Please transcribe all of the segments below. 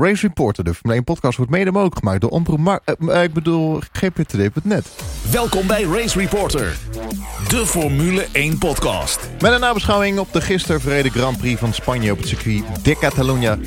Race Reporter, de Formule 1 podcast, wordt mede mogelijk gemaakt door GPTD.net. Welkom bij Race Reporter, de Formule 1 podcast. Met een nabeschouwing op de gisteren verreden Grand Prix van Spanje op het circuit de Catalunya.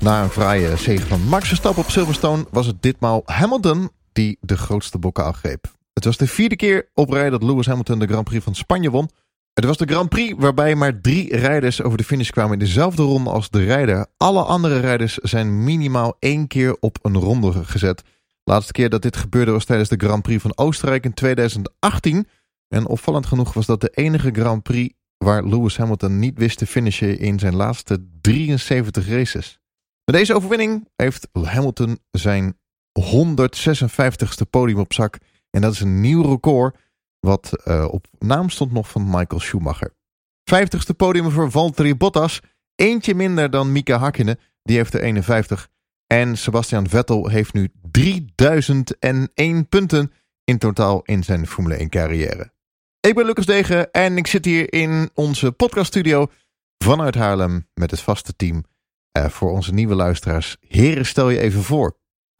Na een fraaie zege van Max Verstappen op Silverstone was het ditmaal Hamilton die de grootste bokaal greep. Het was de vierde keer op rij dat Lewis Hamilton de Grand Prix van Spanje won. Het was de Grand Prix waarbij maar 3 rijders over de finish kwamen in dezelfde ronde als de rijder. Alle andere rijders zijn minimaal 1 keer op een ronde gezet. De laatste keer dat dit gebeurde was tijdens de Grand Prix van Oostenrijk in 2018. En opvallend genoeg was dat de enige Grand Prix waar Lewis Hamilton niet wist te finishen in zijn laatste 73 races. Met deze overwinning heeft Hamilton zijn 156ste podium op zak. En dat is een nieuw record wat op naam stond nog van Michael Schumacher. 50ste podium voor Valtteri Bottas. Eentje minder dan Mika Hakkinen. Die heeft er 51. En Sebastian Vettel heeft nu 3001 punten in totaal in zijn Formule 1 carrière. Ik ben Lucas Degen en ik zit hier in onze podcaststudio vanuit Haarlem met het vaste team. Voor onze nieuwe luisteraars. Heren, stel je even voor.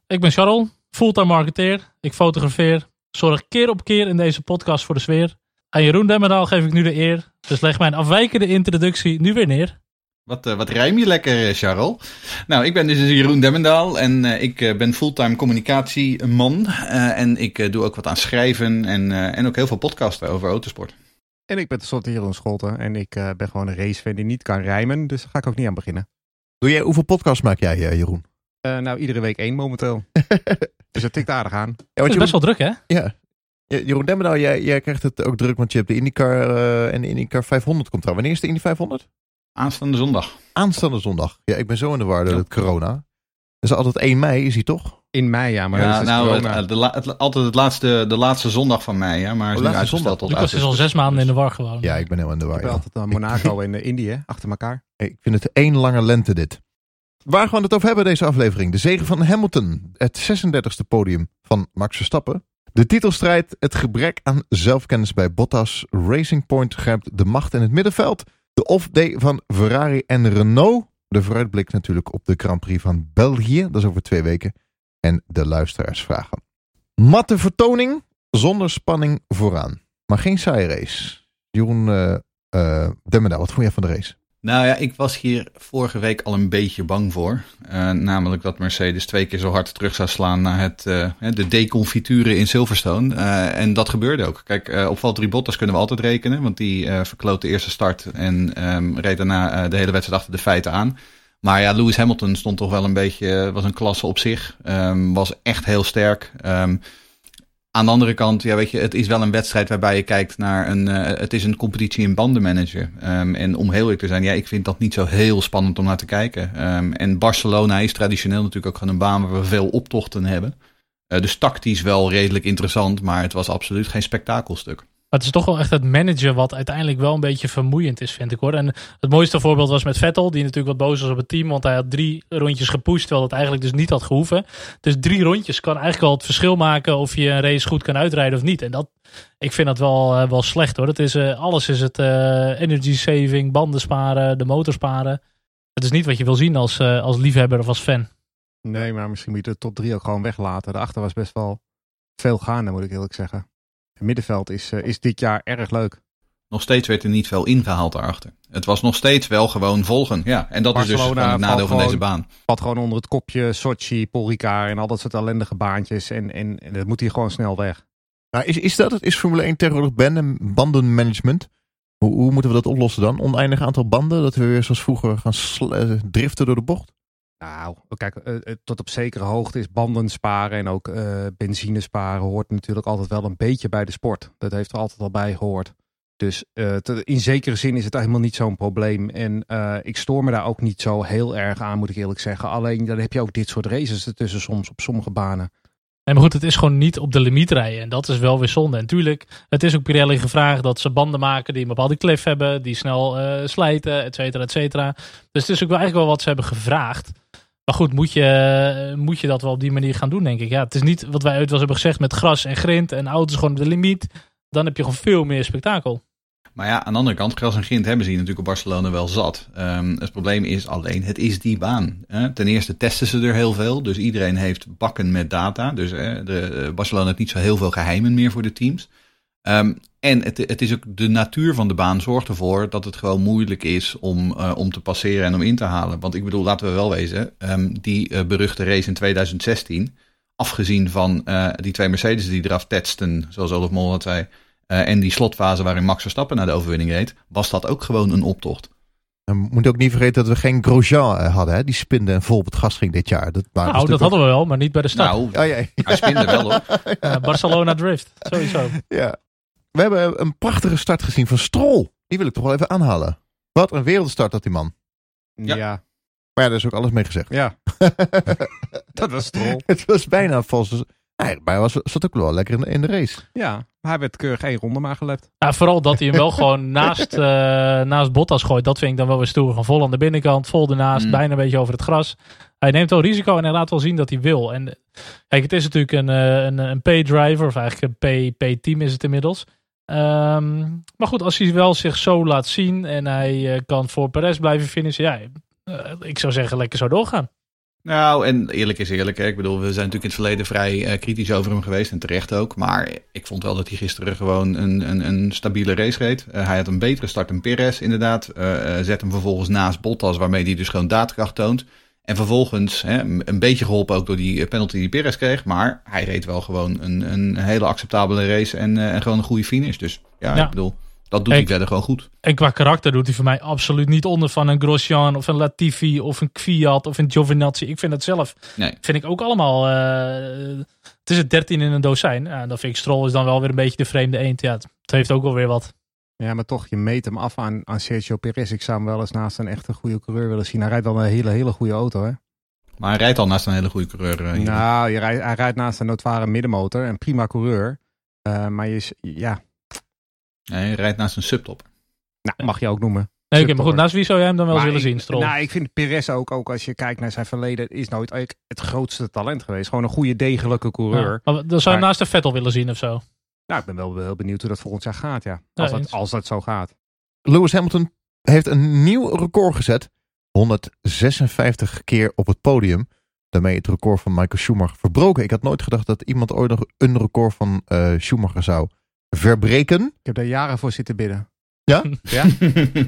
Ik ben Charles, fulltime marketeer. Ik fotografeer. Zorg keer op keer in deze podcast voor de sfeer. Aan Jeroen Demmerdaal geef ik nu de eer. Dus leg mijn afwijkende introductie nu weer neer. Wat rijm je lekker, Charles. Nou, ik ben dus Jeroen Demmendaal en ik ben fulltime communicatieman. En ik doe ook wat aan schrijven en ook heel veel podcasts over autosport. En ik ben tenslotte Jeroen Scholten en ik ben gewoon een racefan die niet kan rijmen. Dus daar ga ik ook niet aan beginnen. Hoeveel podcasts maak jij, Jeroen? Nou, iedere week 1 momenteel. Dus dat tikt aardig aan. Ja, want het is best wel druk, hè? Ja. Jeroen Demmendaal, jij krijgt het ook druk, want je hebt de IndyCar en de IndyCar 500 komt eraan. Wanneer is de Indy 500? Aanstaande zondag. Ja, ik ben zo in de war door het corona. Dus altijd 1 mei is hij toch? In mei, ja. Maar ja, nou, altijd de laatste zondag van mei. Ja, maar laatste zondag tot Lucas is al 6 maanden in de war gewoon. Ja, ik ben helemaal in de war. Ik ben altijd Monaco en Indië, achter elkaar. Ik vind het 1 lange lente dit. Waar gaan we het over hebben deze aflevering? De zege van Hamilton, het 36e podium van Max Verstappen. De titelstrijd, het gebrek aan zelfkennis bij Bottas. Racing Point grijpt de macht in het middenveld. De off-day van Ferrari en Renault. De vooruitblik natuurlijk op de Grand Prix van België. Dat is over 2 weken. En de luisteraarsvragen. Matte vertoning, zonder spanning vooraan. Maar geen saaie race. Jeroen Demmendaal, wat vond jij van de race? Nou ja, ik was hier vorige week al een beetje bang voor. Namelijk dat Mercedes 2 keer zo hard terug zou slaan naar de deconfiture in Silverstone. En dat gebeurde ook. Kijk, op Valtteri Bottas kunnen we altijd rekenen. Want die verkloot de eerste start en reed daarna de hele wedstrijd achter de feiten aan. Maar ja, Lewis Hamilton stond toch wel een beetje, was een klasse op zich. Was echt heel sterk. Aan de andere kant, ja, weet je, het is wel een wedstrijd waarbij je kijkt naar het is een competitie in bandenmanager. En om heel eerlijk te zijn, ja, ik vind dat niet zo heel spannend om naar te kijken. En Barcelona is traditioneel natuurlijk ook gewoon een baan waar we veel optochten hebben. Dus tactisch wel redelijk interessant, maar het was absoluut geen spektakelstuk. Maar het is toch wel echt het managen wat uiteindelijk wel een beetje vermoeiend is, vind ik hoor. En het mooiste voorbeeld was met Vettel, die natuurlijk wat boos was op het team, want hij had 3 rondjes gepusht, terwijl dat eigenlijk dus niet had gehoeven. Dus 3 rondjes kan eigenlijk al het verschil maken of je een race goed kan uitrijden of niet. En dat, ik vind dat wel slecht hoor. Dat is, alles is het energy saving, banden sparen, de motor sparen. Het is niet wat je wil zien als liefhebber of als fan. Nee, maar misschien moet je de top 3 ook gewoon weglaten. Daarachter was best wel veel gaande, moet ik eerlijk zeggen. Het middenveld is dit jaar erg leuk. Nog steeds werd er niet veel ingehaald daarachter. Het was nog steeds wel gewoon volgen. Ja, en dat Barcelona is dus het nadeel van deze baan. Valt gewoon onder het kopje Sochi, Paul Ricard en al dat soort ellendige baantjes. En dat moet hier gewoon snel weg. Maar is dat het? Is Formule 1 tegenwoordig bandenmanagement? Hoe moeten we dat oplossen dan? Oneindig aantal banden? Dat we weer zoals vroeger gaan driften door de bocht? Nou, kijk, tot op zekere hoogte is banden sparen en ook benzine sparen hoort natuurlijk altijd wel een beetje bij de sport. Dat heeft er altijd al bij gehoord. Dus in zekere zin is het helemaal niet zo'n probleem. En ik stoor me daar ook niet zo heel erg aan, moet ik eerlijk zeggen. Alleen dan heb je ook dit soort races ertussen soms op sommige banen. Nee, maar goed, het is gewoon niet op de limiet rijden. En dat is wel weer zonde. En tuurlijk, het is ook Pirelli gevraagd dat ze banden maken die een bepaalde klif hebben. Die snel slijten, et cetera, et cetera. Dus het is ook wel eigenlijk wel wat ze hebben gevraagd. Maar goed, moet je dat wel op die manier gaan doen, denk ik. Ja, het is niet wat wij ooit wel eens hebben gezegd met gras en grind en auto's gewoon op de limiet. Dan heb je gewoon veel meer spektakel. Maar ja, aan de andere kant, gras en grind hebben ze hier natuurlijk op Barcelona wel zat. Het probleem is alleen, het is die baan. Ten eerste testen ze er heel veel. Dus iedereen heeft bakken met data. Dus Barcelona heeft niet zo heel veel geheimen meer voor de teams. En het is ook de natuur van de baan zorgt ervoor dat het gewoon moeilijk is om te passeren en om in te halen. Want ik bedoel, laten we wel wezen, die beruchte race in 2016, afgezien van die twee Mercedes die eraf tetsten, zoals Olaf Mol dat zei, en die slotfase waarin Max Verstappen naar de overwinning reed, was dat ook gewoon een optocht. We moeten ook niet vergeten dat we geen Grosjean hadden. Hè? Die spinde en vol op het gas ging dit jaar. Dat hadden we wel, maar niet bij de start. Hij spinde wel hoor. Barcelona Drift, sowieso. Ja. We hebben een prachtige start gezien van Stroll. Die wil ik toch wel even aanhalen. Wat een wereldstart had die man. Ja. Maar ja, daar is ook alles mee gezegd. Ja. Dat was Stroll. Het was bijna vals. Hij zat ook wel lekker in de race. Ja, hij werd keurig 1 ronde maar gelept. Ja, vooral dat hij hem wel gewoon naast Bottas gooit. Dat vind ik dan wel weer stoer. Van vol aan de binnenkant, vol ernaast, bijna een beetje over het gras. Hij neemt wel risico en hij laat wel zien dat hij wil. En kijk, het is natuurlijk een P-driver, of eigenlijk een P-team is het inmiddels. Maar goed, als hij wel zich zo laat zien en hij kan voor Perez blijven finishen. Ja, ik zou zeggen, lekker zo doorgaan. Nou, en eerlijk is eerlijk. Hè? Ik bedoel, we zijn natuurlijk in het verleden vrij kritisch over hem geweest. En terecht ook. Maar ik vond wel dat hij gisteren gewoon een stabiele race reed. Hij had een betere start dan Perez, inderdaad. Zet hem vervolgens naast Bottas, waarmee hij dus gewoon daadkracht toont. En vervolgens, een beetje geholpen ook door die penalty die Perez kreeg. Maar hij reed wel gewoon een hele acceptabele race en gewoon een goede finish. Dus ja. Ik bedoel, dat doet hij verder gewoon goed. En qua karakter doet hij voor mij absoluut niet onder van een Grosjean of een Latifi of een Kvyat of een Giovinazzi. Ik vind dat zelf, vind ik ook allemaal, het is het 13 in een dozijn. Ja, dan vind ik Stroll is dan wel weer een beetje de vreemde eend. Ja, het heeft ook wel weer wat. Ja, maar toch, je meet hem af aan Sergio Pérez. Ik zou hem wel eens naast een echte goede coureur willen zien. Hij rijdt al een hele goede auto, hè? Maar hij rijdt al naast een hele goede coureur. Nou, hij rijdt naast een notoire middenmotor. Een prima coureur. Maar je is, ja... Nee, hij rijdt naast een subtopper. Nou, mag je ook noemen. Nee, maar goed, naast wie zou jij hem dan wel willen zien, Stroll? Nou, ik vind Perez ook, als je kijkt naar zijn verleden, is nooit het grootste talent geweest. Gewoon een goede, degelijke coureur. Ja, maar dan zou je naast de Vettel willen zien of zo? Nou, ik ben wel heel benieuwd hoe dat volgend jaar gaat, ja. Als dat zo gaat. Lewis Hamilton heeft een nieuw record gezet. 156 keer op het podium. Daarmee het record van Michael Schumacher verbroken. Ik had nooit gedacht dat iemand ooit nog een record van Schumacher zou verbreken. Ik heb daar jaren voor zitten bidden. Ja?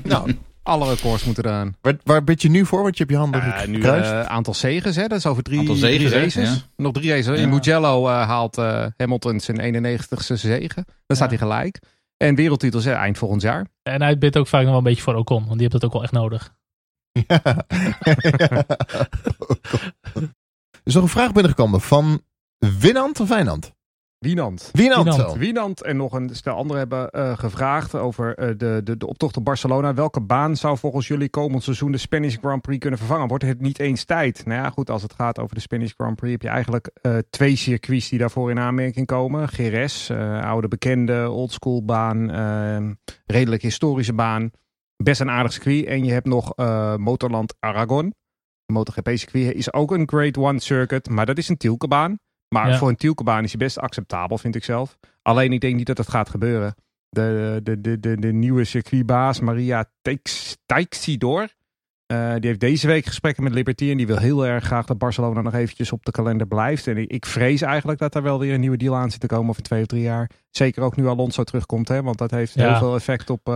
Nou, alle records moeten eraan. Waar bid je nu voor? Want je hebt je handen gekruist. Nu aantal zegens, hè? Dat is over drie races. Ja. Nog 3 races. Ja. In Mugello haalt Hamilton zijn 91ste zegen. Dan staat hij gelijk. En wereldtitels eind volgend jaar. En hij bidt ook vaak nog wel een beetje voor Ocon. Want die heeft dat ook wel echt nodig. Ja. Er is nog een vraag binnengekomen van Winand of Wijnand? Wienand en nog een stel anderen hebben gevraagd over de optocht op Barcelona. Welke baan zou volgens jullie komend seizoen de Spanish Grand Prix kunnen vervangen? Wordt het niet eens tijd? Nou ja, goed, als het gaat over de Spanish Grand Prix heb je eigenlijk 2 circuits die daarvoor in aanmerking komen. Jerez, oude bekende, oldschool baan, redelijk historische baan. Best een aardig circuit. En je hebt nog Motorland Aragon. De MotoGP circuit is ook een Grade 1 circuit, maar dat is een Tielkebaan. Maar voor een Tielkebaan is hij best acceptabel, vind ik zelf. Alleen ik denk niet dat het gaat gebeuren. De nieuwe circuitbaas Maria Teixidor. Die heeft deze week gesprekken met Liberty. En die wil heel erg graag dat Barcelona nog eventjes op de kalender blijft. En ik vrees eigenlijk dat er wel weer een nieuwe deal aan zit te komen over 2 of 3 jaar. Zeker ook nu Alonso terugkomt. Hè? Want dat heeft heel veel effect op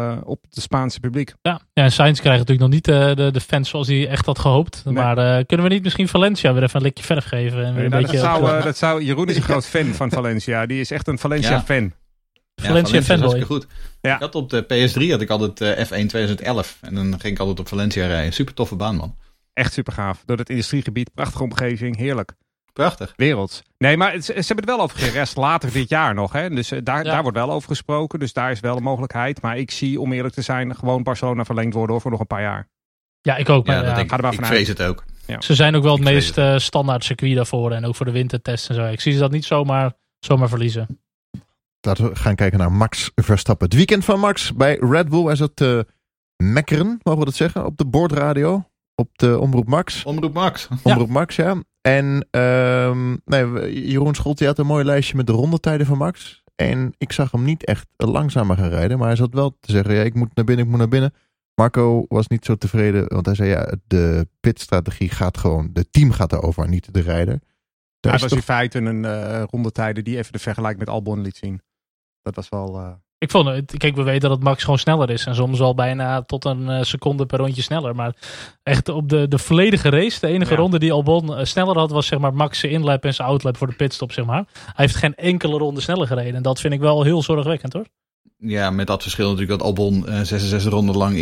het Spaanse publiek. Ja, en Sainz krijgt natuurlijk nog niet de fans zoals hij echt had gehoopt. Nee. Maar kunnen we niet misschien Valencia weer even een likje verf geven? En weer Jeroen is een groot fan van Valencia. Die is echt een Valencia-fan. Ja. Valencia is hartstikke goed. Ja. Ik had op de PS3 altijd F1 2011. En dan ging ik altijd op Valencia rijden. Super toffe baan, man. Echt super gaaf. Door het industriegebied. Prachtige omgeving. Heerlijk. Prachtig. Werelds. Nee, maar ze hebben het wel over gerest later dit jaar nog. Hè? Dus daar wordt wel over gesproken. Dus daar is wel een mogelijkheid. Maar ik zie, om eerlijk te zijn, gewoon Barcelona verlengd worden hoor, voor nog een paar jaar. Ja, ik ook. Maar ik vrees het ook. Ja. Ze zijn ook wel het meest standaard circuit daarvoor. En ook voor de wintertests en zo. Ik zie ze dat niet zomaar verliezen. Laten we gaan kijken naar Max Verstappen. Het weekend van Max bij Red Bull. Hij zat te mekkeren, mogen we dat zeggen? Op de boordradio. Op de Omroep Max. Omroep Max, ja. En Jeroen Scholt had een mooi lijstje met de rondetijden van Max. En ik zag hem niet echt langzamer gaan rijden. Maar hij zat wel te zeggen, ja, ik moet naar binnen, ik moet naar binnen. Marko was niet zo tevreden, want hij zei, ja, de pitstrategie gaat gewoon, de team gaat erover, niet de rijder. Hij was toch in feite een rondetijden die even de vergelijking met Albon liet zien. Dat was wel... Ik vond het, kijk, we weten dat Max gewoon sneller is. En soms al bijna tot een seconde per rondje sneller. Maar echt op de volledige race, de enige ronde die Albon sneller had, was zeg maar Max zijn inlap en zijn outlap voor de pitstop, zeg maar. Hij heeft geen enkele ronde sneller gereden. En dat vind ik wel heel zorgwekkend, hoor. Ja, met dat verschil natuurlijk dat Albon 66 ronden lang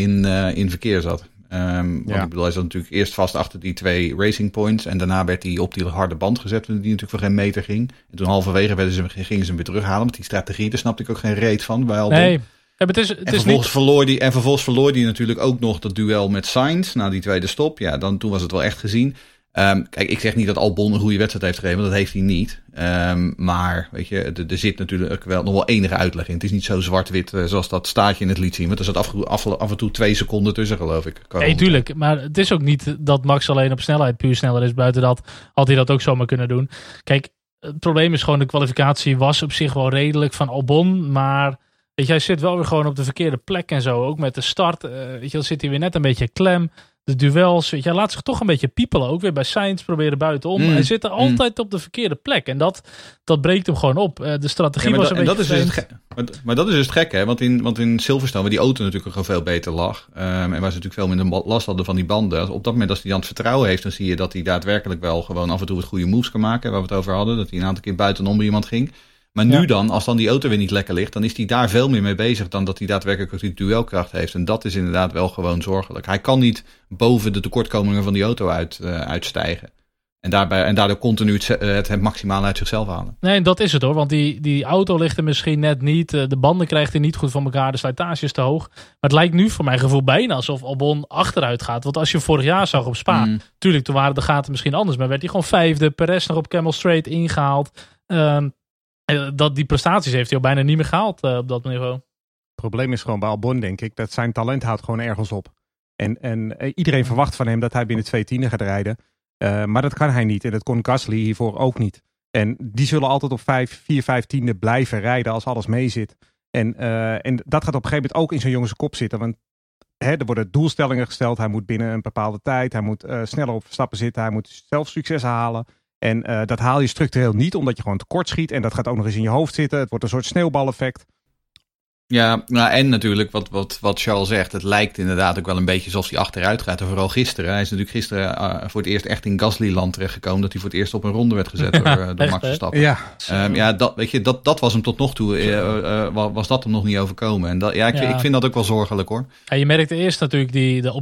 in verkeer zat. Want ik bedoel, hij zat natuurlijk eerst vast achter die 2 Racing Points. En daarna werd hij op die harde band gezet, die natuurlijk voor geen meter ging. En toen halverwege gingen ze hem weer terughalen. Want die strategie, daar snapte ik ook geen reet van bij Albon. Nee. Ja, vervolgens verloor hij natuurlijk ook nog dat duel met Sainz na die tweede stop. Ja, toen was het wel echt gezien. Kijk, ik zeg niet dat Albon een goede wedstrijd heeft gegeven, want dat heeft hij niet. Maar, weet je, er zit natuurlijk wel nog wel enige uitleg in. Het is niet zo zwart-wit zoals dat staartje in het liet zien. Want er zat af en toe 2 seconden tussen, geloof ik. Nee, tuurlijk. Maar het is ook niet dat Max alleen op snelheid puur sneller is. Buiten dat had hij dat ook zomaar kunnen doen. Kijk, het probleem is gewoon, de kwalificatie was op zich wel redelijk van Albon, maar... Weet je, hij zit wel weer gewoon op de verkeerde plek en zo. Ook met de start. Weet je, dan zit hij weer net een beetje klem. De duels. Weet je, hij laat zich toch een beetje piepelen. Ook weer bij Sainz proberen buitenom. Hij zit er altijd op de verkeerde plek. En dat breekt hem gewoon op. De strategie was een beetje... Maar dat is dus het gekke, hè? Want in Silverstone, waar die auto natuurlijk gewoon veel beter lag. En waar ze natuurlijk veel minder last hadden van die banden. Op dat moment, als hij dan het vertrouwen heeft, dan zie je dat hij daadwerkelijk wel gewoon af en toe wat goede moves kan maken. Waar we het over hadden. Dat hij een aantal keer buitenom bij iemand ging. Maar nu dan, als dan die auto weer niet lekker ligt, dan is hij daar veel meer mee bezig dan dat hij daadwerkelijk ook die duelkracht heeft. En dat is inderdaad wel gewoon zorgelijk. Hij kan niet boven de tekortkomingen van die auto uitstijgen. En daardoor continu het maximale uit zichzelf halen. Nee, dat is het hoor. Want die auto ligt er misschien net niet. De banden krijgt hij niet goed van elkaar. De slijtage is te hoog. Maar het lijkt nu voor mijn gevoel bijna alsof Albon achteruit gaat. Want als je vorig jaar zag op Spa. Tuurlijk, toen waren de gaten misschien anders. Maar werd hij gewoon 5e. Perez nog op Camel Straight ingehaald. Die prestaties heeft hij al bijna niet meer gehaald op dat niveau. Het probleem is gewoon bij Albon, denk ik, dat zijn talent houdt gewoon ergens op. En iedereen verwacht van hem dat hij binnen 2 tienden gaat rijden. Maar dat kan hij niet. En dat kon Gasly hiervoor ook niet. En die zullen altijd op 4, 5 tienden blijven rijden als alles mee zit. En dat gaat op een gegeven moment ook in zo'n jongen zijn kop zitten. Want er worden doelstellingen gesteld. Hij moet binnen een bepaalde tijd. Hij moet sneller op Verstappen zitten. Hij moet zelf succes halen. En dat haal je structureel niet, omdat je gewoon tekort schiet. En dat gaat ook nog eens in je hoofd zitten. Het wordt een soort sneeuwbaleffect. Ja, nou en natuurlijk wat Charles zegt. Het lijkt inderdaad ook wel een beetje zoals hij achteruit gaat. En vooral gisteren. Hij is natuurlijk gisteren voor het eerst echt in Gasly-land terechtgekomen. Dat hij voor het eerst op een ronde werd gezet door Max Verstappen. Ja, dat was hem tot nog toe. Was dat hem nog niet overkomen. En dat, ik vind dat ook wel zorgelijk hoor. Ja, je merkte eerst natuurlijk de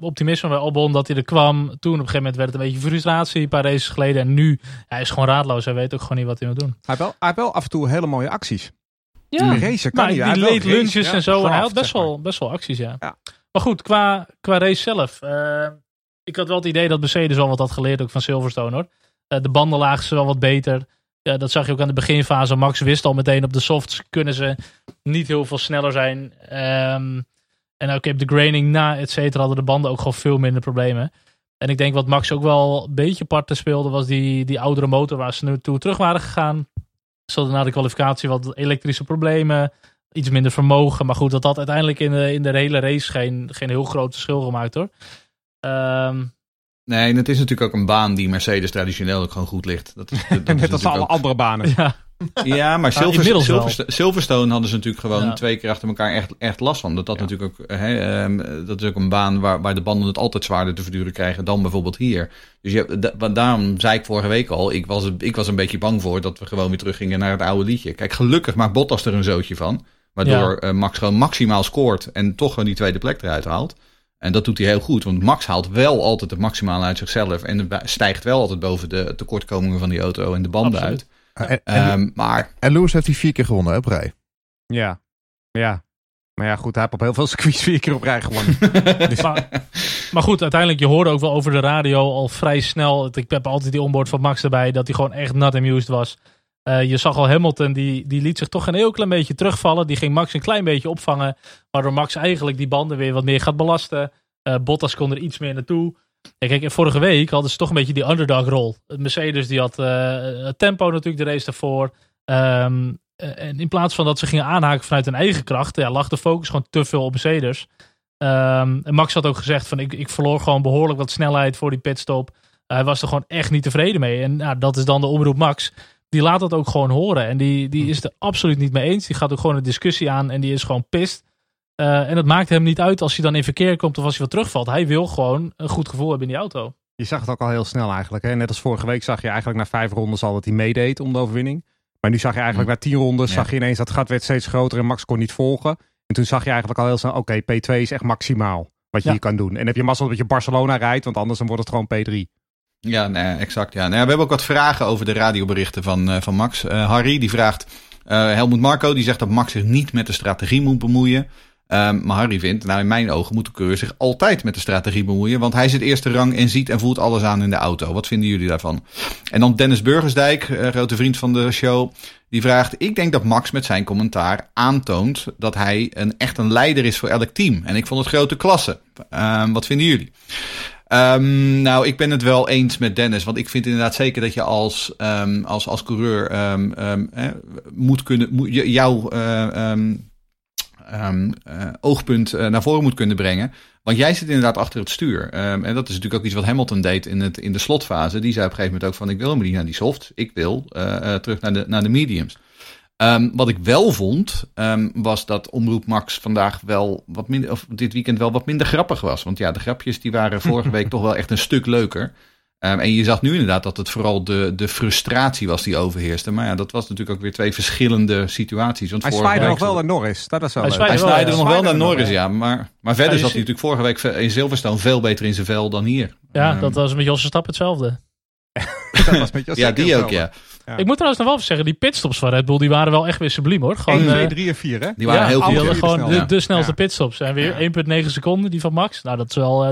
optimisme bij Albon dat hij er kwam. Toen op een gegeven moment werd het een beetje frustratie. Een paar races geleden. En nu hij is gewoon raadloos. Hij weet ook gewoon niet wat hij moet doen. Hij heeft wel af en toe hele mooie acties. Ja, racer, kan maar die leed lunches en zo. En hij had best wel acties, ja. Maar goed, qua race zelf. Ik had wel het idee dat Mercedes al wat had geleerd, ook van Silverstone hoor. De banden lagen ze wel wat beter. Dat zag je ook aan de beginfase. Max wist al meteen, op de softs kunnen ze niet heel veel sneller zijn. En ook op de graining na, et cetera, hadden de banden ook gewoon veel minder problemen. En ik denk wat Max ook wel een beetje parten speelde, was die oudere motor waar ze nu toe terug waren gegaan. Ze hadden na de kwalificatie wat elektrische problemen. Iets minder vermogen. Maar goed, dat had uiteindelijk in de hele race geen heel groot verschil gemaakt hoor. Nee, en het is natuurlijk ook een baan die Mercedes traditioneel ook gewoon goed ligt. Dat net als alle andere banen. Ja, maar Silverstone hadden ze natuurlijk gewoon 2 keer achter elkaar echt last van. Dat natuurlijk ook, dat is ook een baan waar de banden het altijd zwaarder te verduren krijgen dan bijvoorbeeld hier. Dus daarom zei ik vorige week al, ik was een beetje bang voor dat we gewoon weer teruggingen naar het oude liedje. Kijk, gelukkig maakt Bottas er een zootje van. Waardoor Max gewoon maximaal scoort en toch gewoon die tweede plek eruit haalt. En dat doet hij heel goed, want Max haalt wel altijd het maximale uit zichzelf. En stijgt wel altijd boven de tekortkomingen van die auto en de banden uit. En Lewis heeft hij 4 keer gewonnen, hè, op rij. Ja. Maar ja, goed, hij heeft op heel veel circuits 4 keer op rij gewonnen. Dus. Maar goed, uiteindelijk, je hoorde ook wel over de radio al vrij snel. Ik heb altijd die onboard van Max erbij, dat hij gewoon echt not amused was. Je zag al Hamilton, die liet zich toch een heel klein beetje terugvallen. Die ging Max een klein beetje opvangen. Waardoor Max eigenlijk die banden weer wat meer gaat belasten. Bottas kon er iets meer naartoe. En kijk, vorige week hadden ze toch een beetje die underdog rol. Mercedes die had tempo natuurlijk de race daarvoor. En in plaats van dat ze gingen aanhaken vanuit hun eigen kracht, ja, lag de focus gewoon te veel op Mercedes. En Max had ook gezegd van ik verloor gewoon behoorlijk wat snelheid voor die pitstop. Hij was er gewoon echt niet tevreden mee. En dat is dan de omroep Max. Die laat dat ook gewoon horen. En die is er absoluut niet mee eens. Die gaat ook gewoon een discussie aan en die is gewoon pissed. En dat maakt hem niet uit als hij dan in verkeer komt of als hij wat terugvalt. Hij wil gewoon een goed gevoel hebben in die auto. Je zag het ook al heel snel eigenlijk. Hè? Net als vorige week zag je eigenlijk na 5 rondes al dat hij meedeed om de overwinning. Maar nu zag je eigenlijk na 10 rondes zag je ineens dat het gat werd steeds groter en Max kon niet volgen. En toen zag je eigenlijk al heel snel, oké, P2 is echt maximaal wat je hier kan doen. En heb je mazzel dat je Barcelona rijdt, want anders dan wordt het gewoon P3. Ja, nee, exact. Ja. Nou, we hebben ook wat vragen over de radioberichten van Max. Harry die vraagt, Helmut Marko die zegt dat Max zich niet met de strategie moet bemoeien. Maar Harry vindt, in mijn ogen moet de coureur zich altijd met de strategie bemoeien. Want hij zit eerste rang en ziet en voelt alles aan in de auto. Wat vinden jullie daarvan? En dan Dennis Burgersdijk, grote vriend van de show, die vraagt, ik denk dat Max met zijn commentaar aantoont dat hij echt een leider is voor elk team. En ik vond het grote klasse. Wat vinden jullie? Ik ben het wel eens met Dennis. Want ik vind inderdaad zeker dat je als coureur moet kunnen... jouw oogpunt naar voren moet kunnen brengen. Want jij zit inderdaad achter het stuur. En dat is natuurlijk ook iets wat Hamilton deed in de slotfase. Die zei op een gegeven moment ook van, ik wil helemaal niet naar die softs. Ik wil terug naar de mediums. Wat ik wel vond, was dat Omroep Max vandaag wel wat minder, of dit weekend wel wat minder grappig was. Want ja, de grapjes die waren vorige week toch wel echt een stuk leuker. En je zag nu inderdaad dat het vooral de frustratie was die overheerste. Maar ja, dat was natuurlijk ook weer twee verschillende situaties. Want hij zwaaide nog wel naar Norris, dat was wel leuk. Hij zwaaide nog wel naar Norris, ja. Maar verder zat hij natuurlijk vorige week in Silverstone veel beter in zijn vel dan hier. Ja, dat was met Jos' stap hetzelfde. Dat was met Jos' ja, die ook, ja. Ja. Ik moet trouwens nog wel even zeggen, die pitstops van Red Bull, die waren wel echt weer subliem hoor. Gewoon, 1, 2, 3 en 4 hè? Die waren heel goed. Die hadden gewoon de snelste pitstops. En weer 1,9 seconden, die van Max. Nou,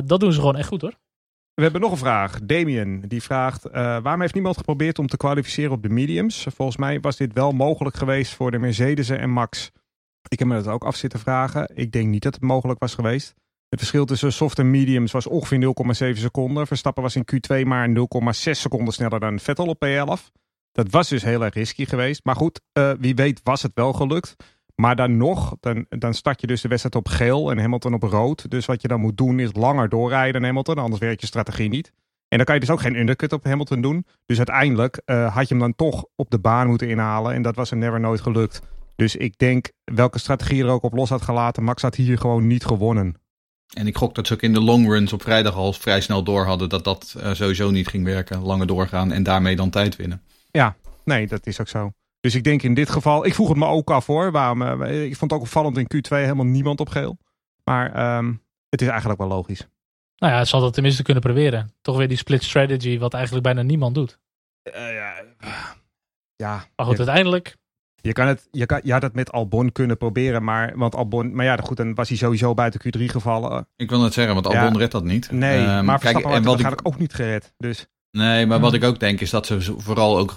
dat doen ze gewoon echt goed hoor. We hebben nog een vraag. Damien, die vraagt, waarom heeft niemand geprobeerd om te kwalificeren op de mediums? Volgens mij was dit wel mogelijk geweest voor de Mercedes en Max. Ik heb me dat ook af zitten vragen. Ik denk niet dat het mogelijk was geweest. Het verschil tussen soft en mediums was ongeveer 0,7 seconden. Verstappen was in Q2 maar 0,6 seconden sneller dan Vettel op P11. Dat was dus heel erg risky geweest. Maar goed, wie weet was het wel gelukt. Maar dan nog, dan start je dus de wedstrijd op geel en Hamilton op rood. Dus wat je dan moet doen is langer doorrijden dan Hamilton. Anders werkt je strategie niet. En dan kan je dus ook geen undercut op Hamilton doen. Dus uiteindelijk had je hem dan toch op de baan moeten inhalen. En dat was hem never nooit gelukt. Dus ik denk, welke strategie er ook op los had gelaten, Max had hier gewoon niet gewonnen. En ik gok dat ze ook in de long runs op vrijdag al vrij snel door hadden. Dat sowieso niet ging werken. Langer doorgaan en daarmee dan tijd winnen. Ja, nee, dat is ook zo. Dus ik denk in dit geval, ik vroeg het me ook af hoor. Waarom, ik vond het ook opvallend in Q2 helemaal niemand op geel. Maar het is eigenlijk wel logisch. Nou ja, ze hadden tenminste kunnen proberen. Toch weer die split strategy, wat eigenlijk bijna niemand doet. Maar goed, uiteindelijk. Je had het met Albon kunnen proberen, dan was hij sowieso buiten Q3 gevallen. Ik wil net zeggen, want Albon redt dat niet. Nee, maar Verstappen had eigenlijk ook niet gered. Dus. Nee, maar wat ik ook denk is dat ze vooral ook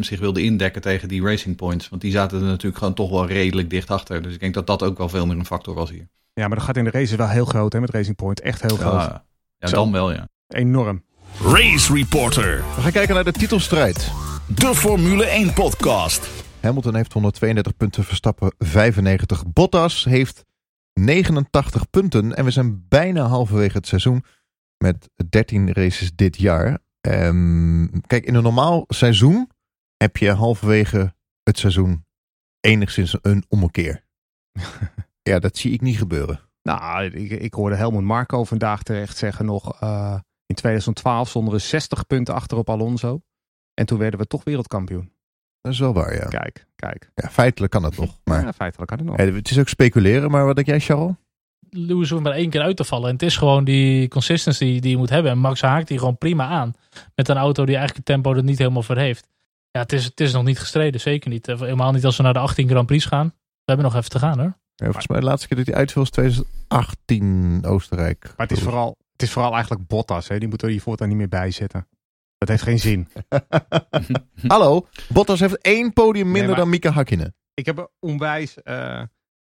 zich wilden indekken tegen die Racing Points. Want die zaten er natuurlijk gewoon toch wel redelijk dicht achter. Dus ik denk dat dat ook wel veel meer een factor was hier. Ja, maar dat gaat in de race wel heel groot hè, met Racing Point. Echt heel groot. Ja, dan wel ja. Enorm. Race Reporter. We gaan kijken naar de titelstrijd. De Formule 1 podcast. Hamilton heeft 132 punten, Verstappen 95. Bottas heeft 89 punten en we zijn bijna halverwege het seizoen. Met 13 races dit jaar. Kijk, in een normaal seizoen heb je halverwege het seizoen enigszins een ommekeer. Ja, dat zie ik niet gebeuren. Nou, ik hoorde Helmut Marko vandaag terecht zeggen nog... in 2012 stonden we 60 punten achter op Alonso. En toen werden we toch wereldkampioen. Dat is wel waar, ja. Kijk. Ja, feitelijk kan het nog. Maar... Ja, feitelijk kan het nog. Ja, het is ook speculeren, maar wat denk jij, Charles? Lewis hoeft maar 1 keer uit te vallen. En het is gewoon die consistency die je moet hebben. En Max haakt die gewoon prima aan. Met een auto die eigenlijk het tempo er niet helemaal voor heeft. Ja, het is nog niet gestreden. Zeker niet. Helemaal niet als we naar de 18 Grand Prix gaan. We hebben nog even te gaan hoor. Ja, volgens mij de laatste keer dat hij uitviel was 2018 Oostenrijk. Maar het is vooral eigenlijk Bottas. Hè? Die moeten we hier voortaan niet meer bijzetten. Dat heeft geen zin. Hallo, Bottas heeft 1 podium minder dan Mika Hakkinen. Ik heb onwijs...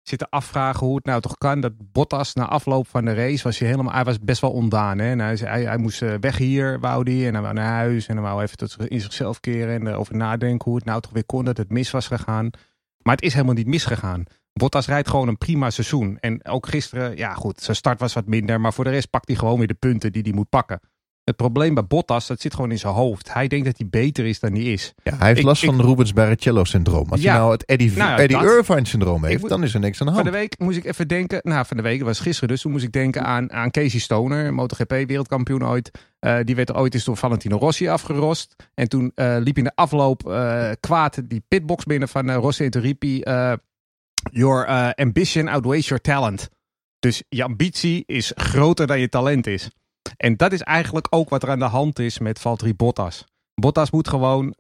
zitten afvragen hoe het nou toch kan dat Bottas na afloop van de race was hij was best wel ondaan. Hè? En hij moest weg hier, wou die, en hij wou naar huis en hij wou even tot in zichzelf keren en erover nadenken hoe het nou toch weer kon dat het mis was gegaan. Maar het is helemaal niet misgegaan. Bottas rijdt gewoon een prima seizoen. En ook gisteren, ja goed, zijn start was wat minder, maar voor de rest pakt hij gewoon weer de punten die hij moet pakken. Het probleem bij Bottas, dat zit gewoon in zijn hoofd. Hij denkt dat hij beter is dan hij is. Ja, hij heeft last van Rubens Barrichello-syndroom. Als hij nou het Eddie Irvine-syndroom heeft, dan is er niks aan de hand. Van de week moest ik even denken... Nou, van de week, dat was gisteren dus. Toen moest ik denken aan Casey Stoner, MotoGP-wereldkampioen ooit. Die werd ooit eens door Valentino Rossi afgerost. En toen liep in de afloop kwaad die pitbox binnen van Rossi en toen riep hij... Your ambition outweighs your talent. Dus je ambitie is groter dan je talent is. En dat is eigenlijk ook wat er aan de hand is met Valtteri Bottas. Bottas moet gewoon...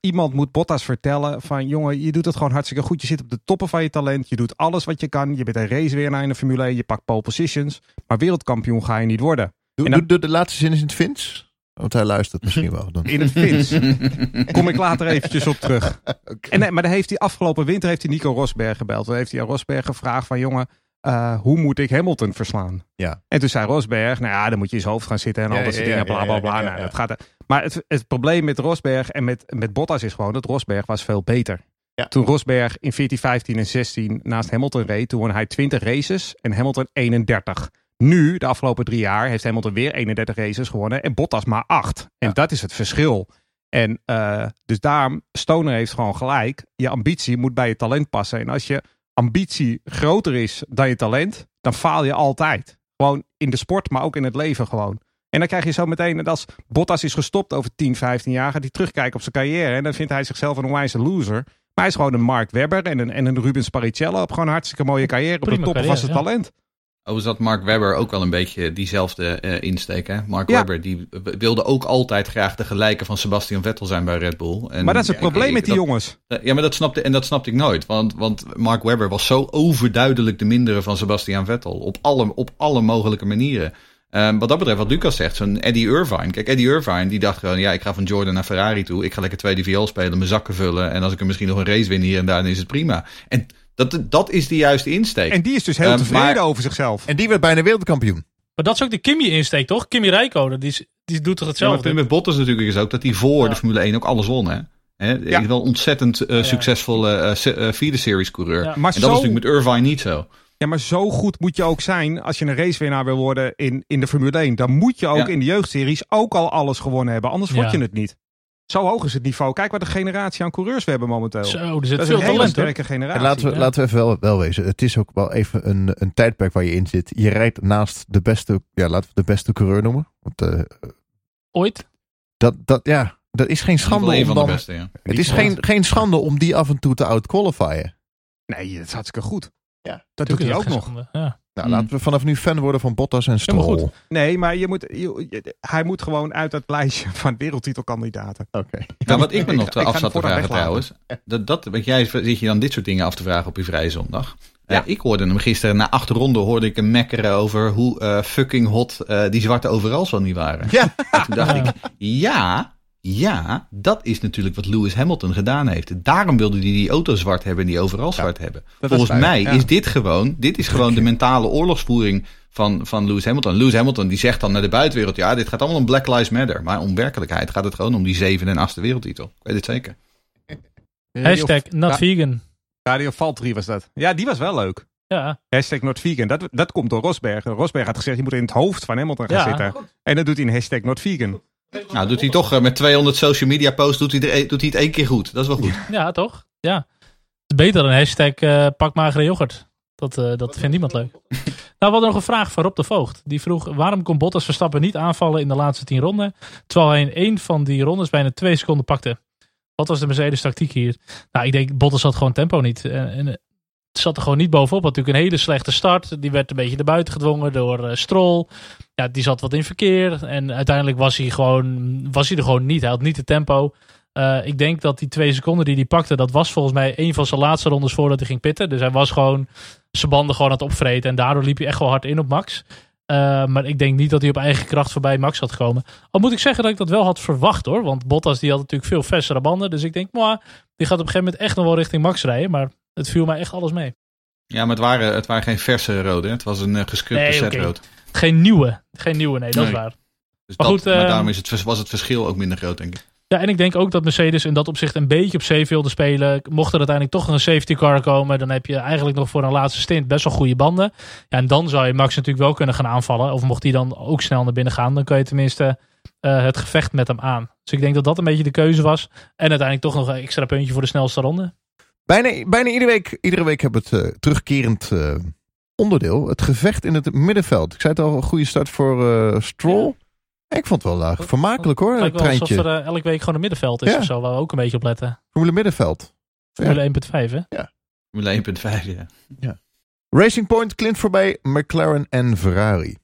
iemand moet Bottas vertellen van... jongen, je doet het gewoon hartstikke goed. Je zit op de toppen van je talent. Je doet alles wat je kan. Je bent een racewinnaar in de Formule 1. Je pakt pole positions. Maar wereldkampioen ga je niet worden. Doe de laatste zin eens in het Fins. Want hij luistert misschien wel. Dan. In het Fins. Kom ik later eventjes op terug. Okay. Maar dan heeft hij afgelopen winter heeft hij Nico Rosberg gebeld. Dan heeft hij aan Rosberg gevraagd van... jongen. Hoe moet ik Hamilton verslaan? Ja. En toen zei Rosberg, nou ja, dan moet je in zijn hoofd gaan zitten en al dat soort dingen, bla bla bla. Nou, dat gaat. Maar het probleem met Rosberg en met Bottas is gewoon dat Rosberg was veel beter. Ja. Toen Rosberg in 14, 15 en 16 naast Hamilton reed, toen won hij 20 races en Hamilton 31. Nu, de afgelopen 3 jaar, heeft Hamilton weer 31 races gewonnen en Bottas maar 8. En dat is het verschil. En dus daarom, Stoner heeft gewoon gelijk. Je ambitie moet bij je talent passen. En als je ambitie groter is dan je talent, dan faal je altijd. Gewoon in de sport, maar ook in het leven gewoon. En dan krijg je zo meteen, en als Bottas is gestopt over 10, 15 jaar, gaat hij terugkijken op zijn carrière en dan vindt hij zichzelf een onwijze loser. Maar hij is gewoon een Mark Webber en een Rubens Barrichello op gewoon een hartstikke mooie carrière. Prima op de top carrière, was het talent. Oh, zat Mark Webber ook wel een beetje diezelfde insteek, hè? Mark Webber die wilde ook altijd graag de gelijke van Sebastian Vettel zijn bij Red Bull. En, maar dat is het probleem met die jongens. Ja, maar dat snapte ik nooit. Want Mark Webber was zo overduidelijk de mindere van Sebastian Vettel. Op alle mogelijke manieren. Wat dat betreft, wat Lucas zegt, zo'n Eddie Irvine. Kijk, Eddie Irvine die dacht gewoon, ja, ik ga van Jordan naar Ferrari toe. Ik ga lekker 2 DVL spelen, mijn zakken vullen. En als ik er misschien nog een race win hier en daar, dan is het prima. En dat is de juiste insteek. En die is dus heel tevreden over zichzelf. En die werd bijna wereldkampioen. Maar dat is ook de Kimi-insteek, toch? Kimi Räikkönen, die doet toch hetzelfde? Ja, maar met Bottas natuurlijk is ook dat hij voor de Formule 1 ook alles won, hè? Hij is wel een ontzettend succesvolle vierde series coureur. Ja. En dat is natuurlijk met Irvine niet zo. Ja, maar zo goed moet je ook zijn als je een racewinnaar wil worden in de Formule 1. Dan moet je ook in de jeugdseries ook al alles gewonnen hebben. Anders word je het niet. Zo hoog is het niveau. Kijk wat een generatie aan coureurs we hebben momenteel. Zo, er zit dat veel is een hele sterke generatie. En laten we even wel wezen. Het is ook wel even een tijdperk waar je in zit. Je rijdt naast de beste, laten we de beste coureur noemen. Want, ooit? Dat is geen schande. Om van de beste, Het is geen schande om die af en toe te outqualifyen. Nee, dat is hartstikke goed. Ja, dat doet hij ook nog. Schande, ja. Nou, laten we vanaf nu fan worden van Bottas en Stroll. Helemaal goed. Nee, maar hij moet gewoon uit dat lijstje van wereldtitelkandidaten. Okay. Nou, wat ik me nog af zat te vragen trouwens. Want jij zit je dan dit soort dingen af te vragen op je vrije zondag. Ja. Ik hoorde hem gisteren, na 8 ronden hoorde ik hem mekkeren over hoe fucking hot die zwarte overals wel niet waren. Ja. En toen dacht ik, ja, dat is natuurlijk wat Lewis Hamilton gedaan heeft. Daarom wilde hij die auto zwart hebben en die overal zwart hebben. Volgens mij is dit is gewoon de mentale oorlogsvoering van Lewis Hamilton. Lewis Hamilton die zegt dan naar de buitenwereld, dit gaat allemaal om Black Lives Matter. Maar om werkelijkheid gaat het gewoon om die 7e en 8e wereldtitel. Ik weet het zeker. Hashtag not vegan. Radio Valtteri was dat. Ja, die was wel leuk. Ja. Hashtag not vegan. Dat komt door Rosberg. Rosberg had gezegd, je moet in het hoofd van Hamilton gaan zitten. Goed. En dat doet hij in hashtag not vegan. Nou, doet hij toch met 200 social media posts doet hij het 1 keer goed. Dat is wel goed. Ja, toch? Ja. Het is beter dan hashtag pak magere yoghurt. Dat vindt niemand leuk. We hadden nog een vraag van Rob de Voogd. Die vroeg, waarom kon Bottas Verstappen niet aanvallen in de laatste 10 ronden, terwijl hij in 1 van die rondes bijna 2 seconden pakte? Wat was de Mercedes tactiek hier? Nou, ik denk, Bottas had gewoon tempo niet. En het zat er gewoon niet bovenop. Had natuurlijk een hele slechte start. Die werd een beetje naar buiten gedwongen door Stroll. Ja, die zat wat in verkeer. En uiteindelijk was hij er gewoon niet. Hij had niet het tempo. Ik denk dat die 2 seconden die hij pakte, dat was volgens mij 1 van zijn laatste rondes voordat hij ging pitten. Dus hij was gewoon zijn banden gewoon aan het opvreten. En daardoor liep hij echt wel hard in op Max. Maar ik denk niet dat hij op eigen kracht voorbij Max had gekomen. Al moet ik zeggen dat ik dat wel had verwacht, hoor. Want Bottas die had natuurlijk veel versere banden. Dus ik denk, die gaat op een gegeven moment echt nog wel richting Max rijden. Maar het viel mij echt alles mee. Ja, maar het waren geen verse rode. Het was een gescripte set rood. Geen nieuwe, nee, dat is waar. Dus maar goed, maar daarom was het verschil ook minder groot, denk ik. Ja, en ik denk ook dat Mercedes in dat opzicht een beetje op safe wilde spelen. Mocht er uiteindelijk toch een safety car komen, dan heb je eigenlijk nog voor een laatste stint best wel goede banden. Ja, en dan zou je Max natuurlijk wel kunnen gaan aanvallen. Of mocht hij dan ook snel naar binnen gaan, dan kun je tenminste het gevecht met hem aan. Dus ik denk dat dat een beetje de keuze was. En uiteindelijk toch nog een extra puntje voor de snelste ronde. Bijna iedere week hebben we het terugkerend onderdeel. Het gevecht in het middenveld. Ik zei het al, een goede start voor Stroll. Ik vond het wel vermakelijk hoor. Het lijkt wel treintje. Alsof er elke week gewoon een middenveld is of zo. Waar we ook een beetje op letten. Formule middenveld. Formule 1.5 hè? Ja. Formule 1.5 ja. Racing Point klimt voorbij McLaren en Ferrari.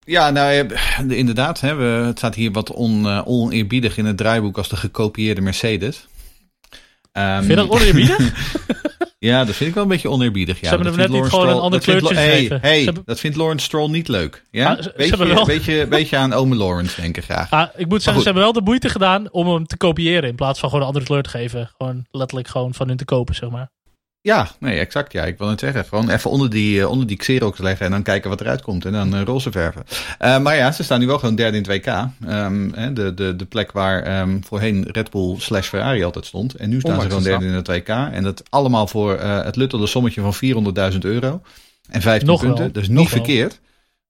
Ja, nou inderdaad. Hè, het staat hier wat oneerbiedig in het draaiboek als de gekopieerde Mercedes. Vind je dat oneerbiedig? Ja, dat vind ik wel een beetje oneerbiedig. Ja. Ze hebben hem net niet gewoon een ander kleurtje gegeven. Dat vindt Lawrence Stroll niet leuk. Ja? Beetje aan ome Lawrence denken graag. Ik moet zeggen, ze hebben wel de moeite gedaan om hem te kopiëren in plaats van gewoon een andere kleur te geven. Gewoon letterlijk gewoon van hun te kopen, zeg maar. Ja, nee, exact. Ja, ik wil het zeggen. Gewoon even onder die Xerox leggen en dan kijken wat eruit komt. En dan roze verven. Maar ja, ze staan nu wel gewoon derde in het WK. De plek waar voorheen Red Bull / Ferrari altijd stond. En nu staan ze gewoon derde in het WK. En dat allemaal voor het luttele sommetje van €400.000. En 15 punten. Wel. Dus niet verkeerd.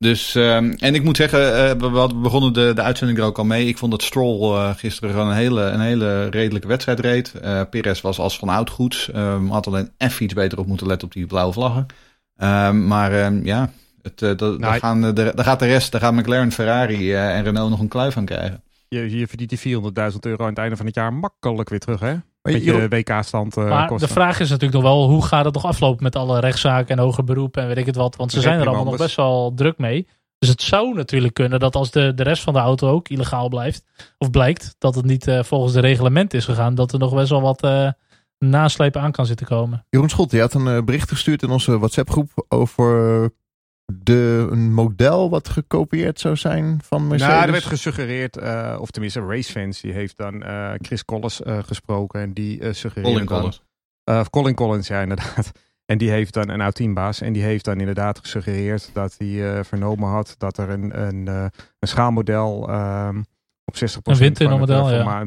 Dus, en ik moet zeggen, we begonnen de uitzending er ook al mee. Ik vond dat Stroll gisteren gewoon een hele redelijke wedstrijd reed. Perez was als van oud goed. Had alleen even iets beter op moeten letten op die blauwe vlaggen. Daar gaat McLaren, Ferrari en Renault nog een kluif aan krijgen. Je verdient die €400.000 aan het einde van het jaar makkelijk weer terug, hè? Beetje WK-stand kosten. De vraag is natuurlijk nog wel, hoe gaat het nog aflopen met alle rechtszaken en hoger beroep en weet ik het wat. Want ze zijn er allemaal nog best wel druk mee. Dus het zou natuurlijk kunnen dat als de rest van de auto ook illegaal blijft, of blijkt dat het niet volgens de reglement is gegaan, dat er nog best wel wat naslepen aan kan zitten komen. Jeroen Scholte, je had een bericht gestuurd in onze WhatsApp-groep over een model wat gekopieerd zou zijn van Mercedes? Nou, er werd gesuggereerd, of tenminste racefans, die heeft dan Chris Collins gesproken. En die suggereerde Colin Collins, ja inderdaad. En die heeft dan een oud-teambaas. En die heeft dan inderdaad gesuggereerd dat hij vernomen had dat er een schaalmodel op 60% een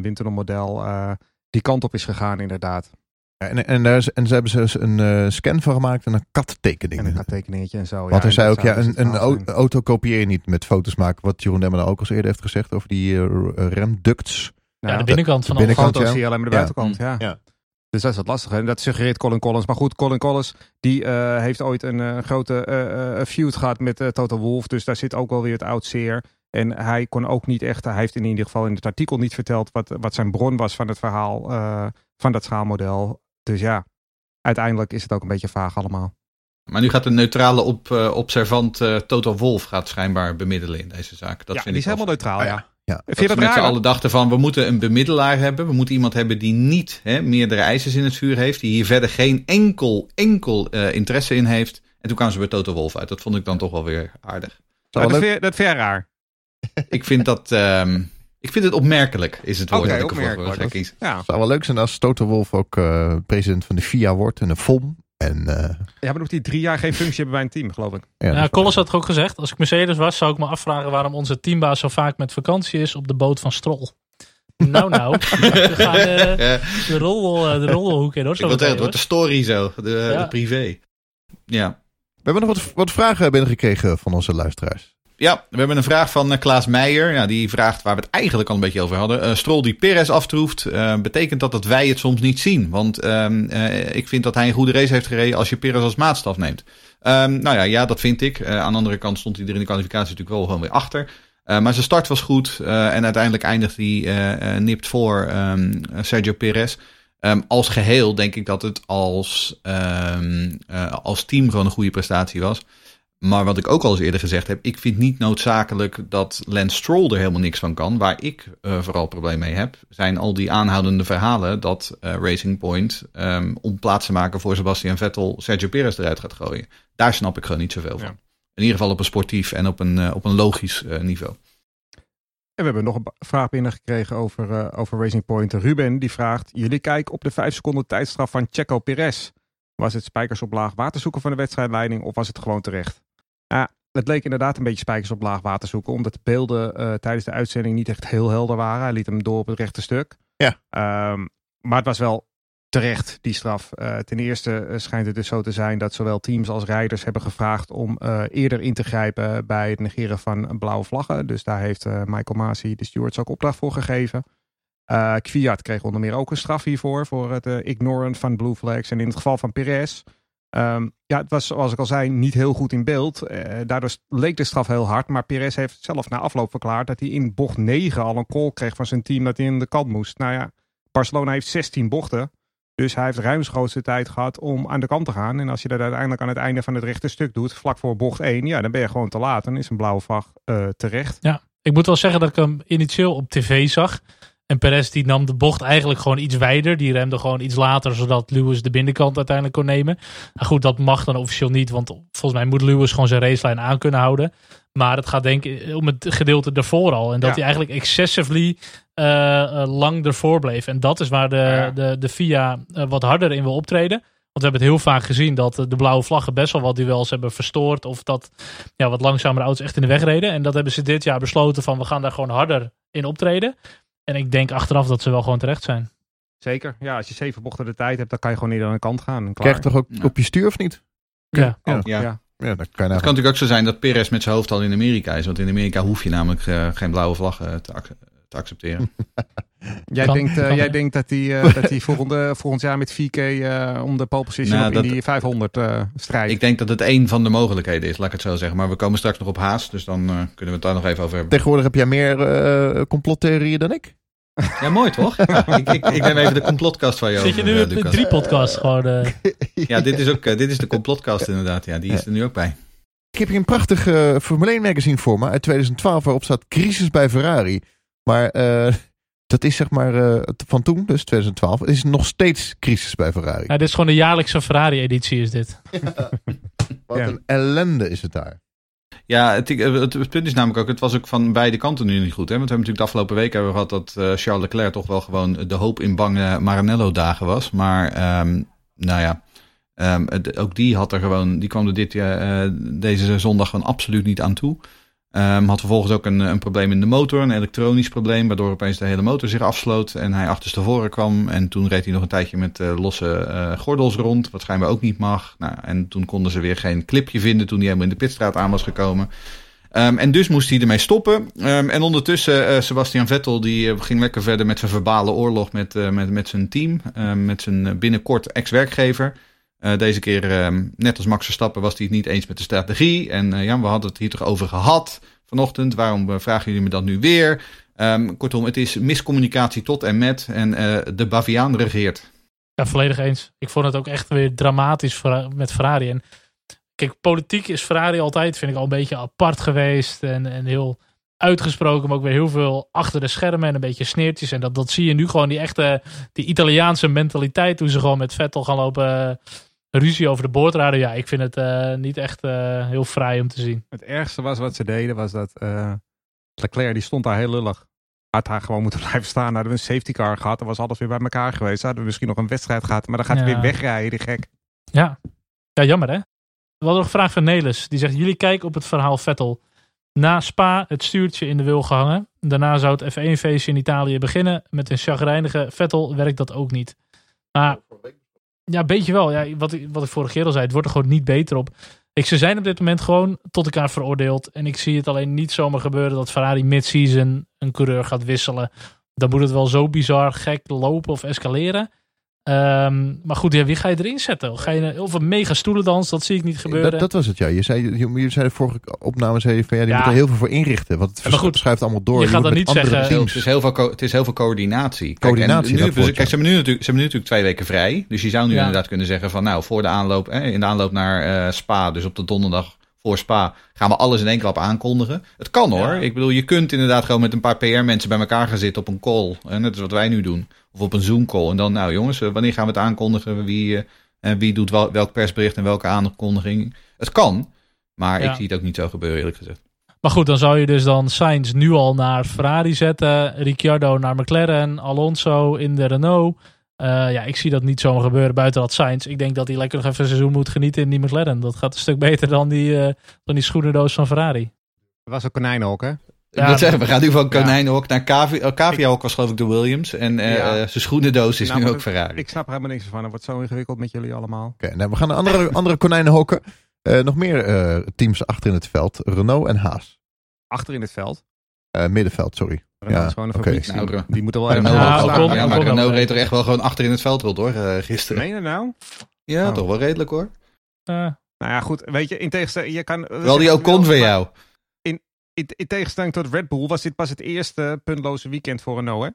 windtunnelmodel die kant op is gegaan inderdaad. En ze hebben dus een scan van gemaakt en een kattekening. En een kattekeningetje en zo. Want hij zei ook, een auto kopieer je niet met foto's maken. Wat Jeroen Demmer ook al eerder heeft gezegd over die remducts. Nou, de binnenkant van de foto's zie je alleen maar de buitenkant. Ja. Dus dat is wat lastig. En dat suggereert Colin Collins. Maar goed, Colin Collins die heeft ooit een grote feud gehad met Toto Wolff. Dus daar zit ook wel weer het oud zeer. En hij kon ook niet echt, hij heeft in ieder geval in het artikel niet verteld wat zijn bron was van het verhaal van dat schaalmodel. Dus ja, uiteindelijk is het ook een beetje vaag allemaal. Maar nu gaat de neutrale observant Toto Wolff gaat schijnbaar bemiddelen in deze zaak. Dat vind die is helemaal neutraal, ja. Vind je dat mensen alle dachten van, we moeten een bemiddelaar hebben. We moeten iemand hebben die niet meerdere eisers in het vuur heeft. Die hier verder geen enkel interesse in heeft. En toen kwamen ze bij Toto Wolff uit. Dat vond ik dan toch wel weer aardig. Dat vind je raar? Ik vind dat... Ik vind het opmerkelijk, is het woord dat ik ervoor kies. Het zou wel leuk zijn als Toto Wolff ook president van de FIA wordt en de FOM. Maar nog die 3 jaar geen functie hebben bij een team, geloof ik. Ja, Collins had ook gezegd, als ik Mercedes was, zou ik me afvragen waarom onze teambaas zo vaak met vakantie is op de boot van Stroll. Nou. We gaan de rolhoek in hoor. Ik wil zeggen, het wordt de story zo, de privé. Ja. We hebben nog wat vragen binnengekregen van onze luisteraars. Ja, we hebben een vraag van Klaas Meijer. Ja, die vraagt waar we het eigenlijk al een beetje over hadden. Stroll die Perez aftroeft, betekent dat wij het soms niet zien? Want ik vind dat hij een goede race heeft gereden als je Perez als maatstaf neemt. Dat vind ik. Aan de andere kant stond hij er in de kwalificatie natuurlijk wel gewoon weer achter. Maar zijn start was goed en uiteindelijk eindigt hij nipt voor Sergio Perez. Als geheel denk ik dat het als team gewoon een goede prestatie was. Maar wat ik ook al eens eerder gezegd heb, ik vind niet noodzakelijk dat Lance Stroll er helemaal niks van kan. Waar ik vooral probleem mee heb, zijn al die aanhoudende verhalen dat Racing Point om plaats te maken voor Sebastian Vettel Sergio Perez eruit gaat gooien. Daar snap ik gewoon niet zoveel van. In ieder geval op een sportief en op een logisch niveau. En we hebben nog een vraag binnengekregen over Racing Point. Ruben die vraagt, jullie kijken op de 5 seconden tijdstraf van Checo Perez. Was het spijkers op laag water zoeken van de wedstrijdleiding of was het gewoon terecht? Ja, het leek inderdaad een beetje spijkers op laag water zoeken. Omdat de beelden tijdens de uitzending niet echt heel helder waren. Hij liet hem door op het rechte stuk. Ja. Maar het was wel terecht, die straf. Ten eerste schijnt het dus zo te zijn dat zowel teams als rijders hebben gevraagd om eerder in te grijpen bij het negeren van blauwe vlaggen. Dus daar heeft Michael Masi, de stewards, ook opdracht voor gegeven. Kvyat kreeg onder meer ook een straf hiervoor, voor het ignoren van blue flags. En in het geval van Perez, het was zoals ik al zei niet heel goed in beeld. Daardoor leek de straf heel hard, maar Perez heeft zelf na afloop verklaard dat hij in bocht 9 al een call kreeg van zijn team dat hij in de kant moest. Nou ja, Barcelona heeft 16 bochten, dus hij heeft ruimschoots de tijd gehad om aan de kant te gaan. En als je dat uiteindelijk aan het einde van het rechte stuk doet, vlak voor bocht 1, ja, dan ben je gewoon te laat. Dan is een blauwe vlag terecht. Ja, ik moet wel zeggen dat ik hem initieel op tv zag. En Perez die nam de bocht eigenlijk gewoon iets wijder. Die remde gewoon iets later, zodat Lewis de binnenkant uiteindelijk kon nemen. Nou goed, dat mag dan officieel niet. Want volgens mij moet Lewis gewoon zijn racelijn aan kunnen houden. Maar het gaat denk ik om het gedeelte daarvoor al. En dat hij eigenlijk excessively lang ervoor bleef. En dat is waar de FIA wat harder in wil optreden. Want we hebben het heel vaak gezien dat de blauwe vlaggen best wel wat duels hebben verstoord. Of dat wat langzamere auto's echt in de weg reden. En dat hebben ze dit jaar besloten van we gaan daar gewoon harder in optreden. En ik denk achteraf dat ze wel gewoon terecht zijn. Zeker. Ja, als je 7 bochten de tijd hebt, dan kan je gewoon niet aan de kant gaan. En klaar. Krijg je toch ook op je stuur of niet? Ja. Oh, ja. Ja, dat kan natuurlijk ook zo zijn dat Perez met zijn hoofd al in Amerika is. Want in Amerika hoef je namelijk geen blauwe vlag te accepteren. Jij denkt dat hij volgend jaar met 4K om de pole position in die 500 strijdt? Ik denk dat het één van de mogelijkheden is, laat ik het zo zeggen. Maar we komen straks nog op Haas, dus dan kunnen we het daar nog even over hebben. Tegenwoordig heb jij meer complottheorieën dan ik. Ja, mooi toch? Ik neem even de complotkast van jou. Zit je nu op de 3 podcast gewoon? Ja, dit is ook dit is de complotkast inderdaad. Ja, die is er nu ook bij. Ik heb hier een prachtig Formule 1 magazine voor me uit 2012 waarop staat crisis bij Ferrari. Maar dat is zeg maar van toen, dus 2012. Het is nog steeds crisis bij Ferrari. Ja, dit is gewoon de jaarlijkse Ferrari-editie is dit. Ja. Wat een ellende is het daar. Ja, het punt is namelijk ook, het was ook van beide kanten nu niet goed. Hè? Want we hebben natuurlijk de afgelopen week gehad dat Charles Leclerc toch wel gewoon de hoop in bange Maranello-dagen was. Maar ook die kwam er deze zondag gewoon absoluut niet aan toe. Had vervolgens ook een probleem in de motor, een elektronisch probleem, waardoor opeens de hele motor zich afsloot en hij achterstevoren kwam. En toen reed hij nog een tijdje met losse gordels rond, wat schijnbaar ook niet mag. Nou, en toen konden ze weer geen clipje vinden toen hij helemaal in de pitstraat aan was gekomen. En dus moest hij ermee stoppen. En ondertussen Sebastian Vettel die ging lekker verder met zijn verbale oorlog met zijn team, met zijn binnenkort ex-werkgever. Deze keer, net als Max Verstappen, was hij het niet eens met de strategie. En we hadden het hier toch over gehad vanochtend. Waarom vragen jullie me dat nu weer? Kortom, het is miscommunicatie tot en met. En de Baviaan regeert. Ja, volledig eens. Ik vond het ook echt weer dramatisch met Ferrari. En kijk, politiek is Ferrari altijd, vind ik, al een beetje apart geweest. En heel uitgesproken, maar ook weer heel veel achter de schermen en een beetje sneertjes. En dat zie je nu gewoon, die echte die Italiaanse mentaliteit. Toen ze gewoon met Vettel gaan lopen... ruzie over de boordradio, ja, ik vind het niet echt heel fraai om te zien. Het ergste was wat ze deden, was dat Leclerc, die stond daar heel lullig. Had haar gewoon moeten blijven staan. Dan hadden we een safety car gehad, dan was alles weer bij elkaar geweest. Dan hadden we misschien nog een wedstrijd gehad, maar dan gaat hij weer wegrijden, die gek. Ja. Ja, jammer hè. We hadden nog een vraag van Nelis, die zegt, jullie kijken op het verhaal Vettel. Na Spa het stuurtje in de wil gehangen. Daarna zou het F1-feestje in Italië beginnen. Met een chagrijnige Vettel werkt dat ook niet. Maar... ja, beetje wel. Ja, wat ik vorige keer al zei, het wordt er gewoon niet beter op. Ze zijn op dit moment gewoon tot elkaar veroordeeld. En ik zie het alleen niet zomaar gebeuren dat Ferrari mid-season een coureur gaat wisselen. Dan moet het wel zo bizar gek lopen of escaleren. Maar goed, ja, wie ga je erin zetten? Ga je, of een mega stoelendans, dat zie ik niet gebeuren. Dat was het, ja. Je zei de vorige opname, moet er heel veel voor inrichten. Want het schuift allemaal door. Je gaat dan niet zeggen... Het is heel veel coördinatie. Ze hebben nu natuurlijk 2 weken vrij. Dus je zou nu inderdaad kunnen zeggen van... nou, voor de aanloop, in de aanloop naar Spa, dus op de donderdag... voor Spa gaan we alles in één klap aankondigen. Het kan hoor. Ik bedoel, je kunt inderdaad gewoon met een paar PR-mensen bij elkaar gaan zitten op een call. Net als wat wij nu doen. Of op een Zoom-call. En dan, nou jongens, wanneer gaan we het aankondigen? Wie doet welk persbericht en welke aankondiging? Het kan, maar ik zie het ook niet zo gebeuren, eerlijk gezegd. Maar goed, dan zou je dus dan Sainz nu al naar Ferrari zetten. Ricciardo naar McLaren. Alonso in de Renault. Ja, ik zie dat niet zomaar gebeuren buiten dat Sainz. Ik denk dat hij lekker nog even een seizoen moet genieten in die McLaren. Dat gaat een stuk beter dan die schoenendoos van Ferrari. Dat was een konijnenhok, hè? Ja, ik wil zeggen, we gaan nu van konijnenhok naar caviahok was geloof ik de Williams. En zijn schoenendoos is nu ook Ferrari. Ik snap er helemaal niks van. Het wordt zo ingewikkeld met jullie allemaal. Okay, nou, we gaan naar andere konijnenhokken. Nog meer teams achter in het veld. Renault en Haas. Achter in het veld? Middenveld, sorry. Renault is gewoon een fabrieksteam. Nou, die moeten wel even... Maar Renault reed er echt wel gewoon achter in het veld rond, hoor, gisteren. Meen je nou? Ja, toch wel redelijk, hoor. Nou ja, goed. Weet je, in tegenstelling... je kan wel die Ocon van jou. In tegenstelling tot Red Bull was dit pas het eerste puntloze weekend voor Renault, hè?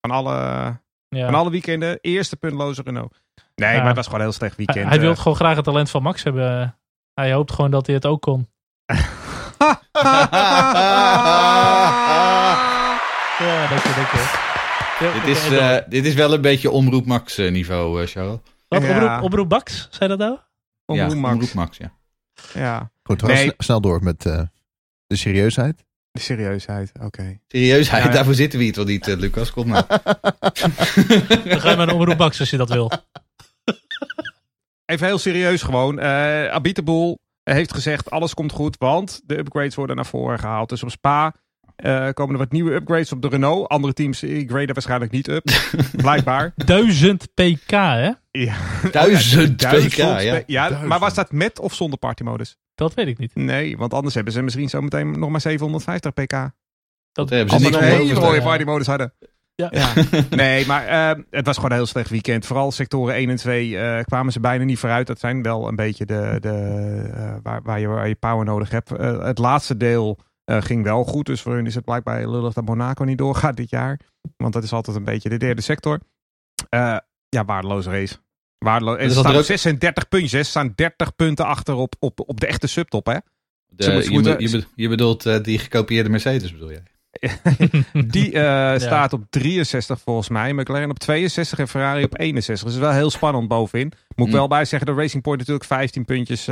Van alle weekenden, eerste puntloze Renault. Nee, maar het was gewoon een heel slecht weekend. Hij wilde gewoon graag het talent van Max hebben. Hij hoopt gewoon dat hij het ook kon. Ja, dank je. Ja, dit is wel een beetje Omroep Max niveau, Charles. Wat? Ja. Omroep Max? Zei dat nou? Omroep Max, ja. Goed, snel door met de serieusheid. De serieusheid, oké. Serieusheid, ja. Daarvoor zitten we hier toch niet, Lucas? Kom nou. Dan ga je maar naar Omroep Max als je dat wil. Even heel serieus gewoon. Abiteboel heeft gezegd, alles komt goed, want de upgrades worden naar voren gehaald. Dus op Spa... komen er wat nieuwe upgrades op de Renault. Andere teams graden waarschijnlijk niet up. Blijkbaar. 1000 pk, hè? Ja. 1000 pk, ja. Ja, maar was dat met of zonder partymodus? Dat weet ik niet. Nee, want anders hebben ze misschien zo meteen nog maar 750 pk. Dat hebben ze niet. Als ze een hele mooie partymodus hadden. Ja. Nee, maar het was gewoon een heel slecht weekend. Vooral sectoren 1 en 2 kwamen ze bijna niet vooruit. Dat zijn wel een beetje waar je power nodig hebt. Het laatste deel... ging wel goed, dus voor hun is het blijkbaar lullig dat Monaco niet doorgaat dit jaar. Want dat is altijd een beetje de derde sector. Waardeloze race. En ze staan 36 puntjes. Ze staan 30 punten achter op de echte subtop, hè? Je bedoelt die gekopieerde Mercedes, bedoel jij? Die staat op 63 volgens mij. McLaren op 62 en Ferrari op 61. Dus wel heel spannend bovenin. Moet ik wel bij zeggen dat Racing Point natuurlijk 15 puntjes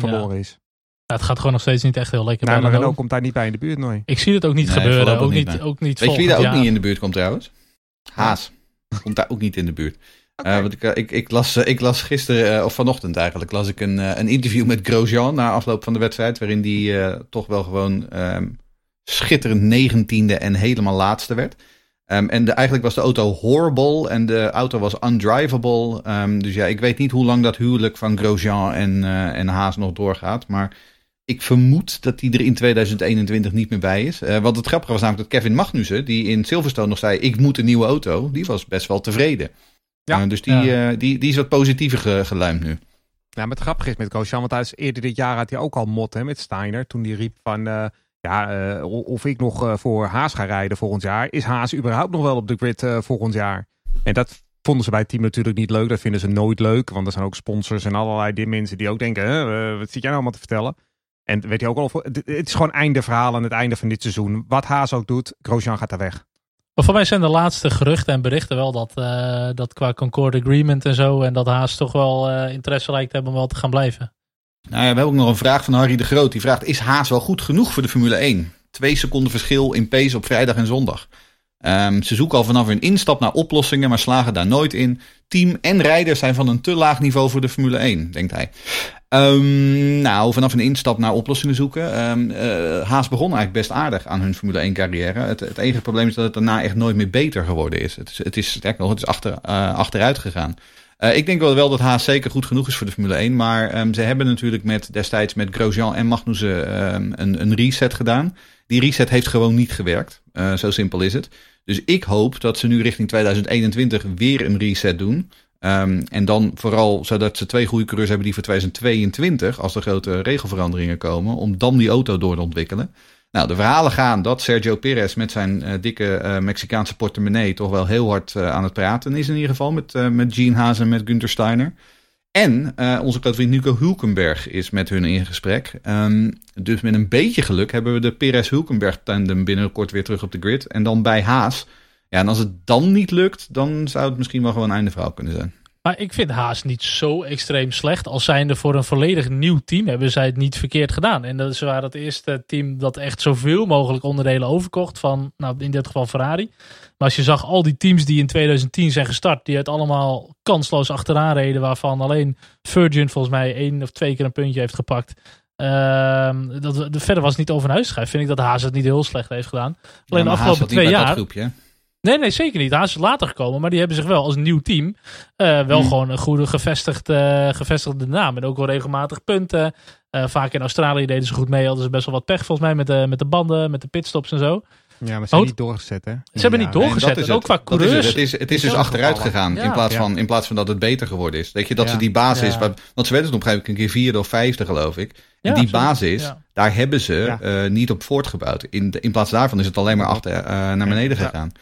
verloren is. Ja, het gaat gewoon nog steeds niet echt heel lekker. Nou, maar Renault komt daar niet bij in de buurt, nooit. Ik zie het ook niet gebeuren. Ook niet weet je wie daar ook niet in de buurt komt trouwens? Haas. Komt daar ook niet in de buurt. Okay. Want ik las gisteren, of vanochtend eigenlijk, las ik een interview met Grosjean na afloop van de wedstrijd. Waarin die toch wel gewoon schitterend 19e en helemaal laatste werd. Eigenlijk was de auto horrible en de auto was undrivable. Dus ja, ik weet niet hoe lang dat huwelijk van Grosjean en Haas nog doorgaat. Maar ik vermoed dat die er in 2021 niet meer bij is. Want het grappige was namelijk dat Kevin Magnussen, die in Silverstone nog zei... ik moet een nieuwe auto, die was best wel tevreden. Ja, dus die is wat positiever geluimd nu. Ja, maar het grappige is met Grosjean, want hij is eerder dit jaar had hij ook al mot met Steiner... toen die riep van... of ik nog voor Haas ga rijden volgend jaar. Is Haas überhaupt nog wel op de grid volgend jaar? En dat vonden ze bij het team natuurlijk niet leuk. Dat vinden ze nooit leuk. Want er zijn ook sponsors en allerlei mensen die ook denken... wat zit jij nou allemaal te vertellen? En weet je ook al... Het is gewoon einde verhaal aan het einde van dit seizoen. Wat Haas ook doet, Grosjean gaat daar weg. Maar voor mij zijn de laatste geruchten en berichten wel... dat qua Concord Agreement en zo... en dat Haas toch wel interesse lijkt hebben om wel te gaan blijven. Nou ja, we hebben ook nog een vraag van Harry de Groot. Die vraagt, is Haas wel goed genoeg voor de Formule 1? 2 seconden verschil in pace op vrijdag en zondag. Ze zoeken al vanaf hun instap naar oplossingen, maar slagen daar nooit in. Team en rijders zijn van een te laag niveau voor de Formule 1, denkt hij. Vanaf hun instap naar oplossingen zoeken. Haas begon eigenlijk best aardig aan hun Formule 1 carrière. Het enige probleem is dat het daarna echt nooit meer beter geworden is. Het is achteruit gegaan. Ik denk wel dat Haas zeker goed genoeg is voor de Formule 1. Maar ze hebben natuurlijk destijds met Grosjean en Magnussen een reset gedaan. Die reset heeft gewoon niet gewerkt. Zo simpel is het. Dus ik hoop dat ze nu richting 2021 weer een reset doen. En dan vooral zodat ze 2 goede coureurs hebben die voor 2022... als er grote regelveranderingen komen, om dan die auto door te ontwikkelen. Nou, de verhalen gaan dat Sergio Pérez met zijn dikke Mexicaanse portemonnee toch wel heel hard aan het praten is in ieder geval met Gene Haas en met Günther Steiner. En onze grootvriend Nico Hülkenberg is met hun in gesprek. Dus met een beetje geluk hebben we de Pérez-Hülkenberg-tandem binnenkort weer terug op de grid. En dan bij Haas. Ja, en als het dan niet lukt, dan zou het misschien wel gewoon een einde verhaal kunnen zijn. Maar ik vind Haas niet zo extreem slecht. Als zijnde voor een volledig nieuw team hebben zij het niet verkeerd gedaan. En ze waren het eerste team dat echt zoveel mogelijk onderdelen overkocht. Van, nou, in dit geval Ferrari. Maar als je zag al die teams die in 2010 zijn gestart. Die het allemaal kansloos achteraan reden. Waarvan alleen Virgin volgens mij 1 of 2 keer een puntje heeft gepakt. Verder was het niet over een huis schrijf. Vind ik dat Haas het niet heel slecht heeft gedaan. Alleen de afgelopen 2 jaar... Nee, zeker niet. Haas is later gekomen, maar die hebben zich wel als nieuw team gewoon een goede gevestigde naam. En ook wel regelmatig punten. Vaak in Australië deden ze goed mee. Hadden ze best wel wat pech volgens mij met de banden, met de pitstops en zo. Ja, maar ze hebben niet doorgezet, hè? Ze hebben niet doorgezet, en ook qua coureurs. Het is dus achteruit gegaan, in plaats van dat het beter geworden is. Weet je, dat ze die basis... Want ze werden toen op een gegeven moment een keer 4 of 5e, geloof ik. En die basis, daar hebben ze niet op voortgebouwd. In plaats daarvan is het alleen maar achter naar beneden gegaan.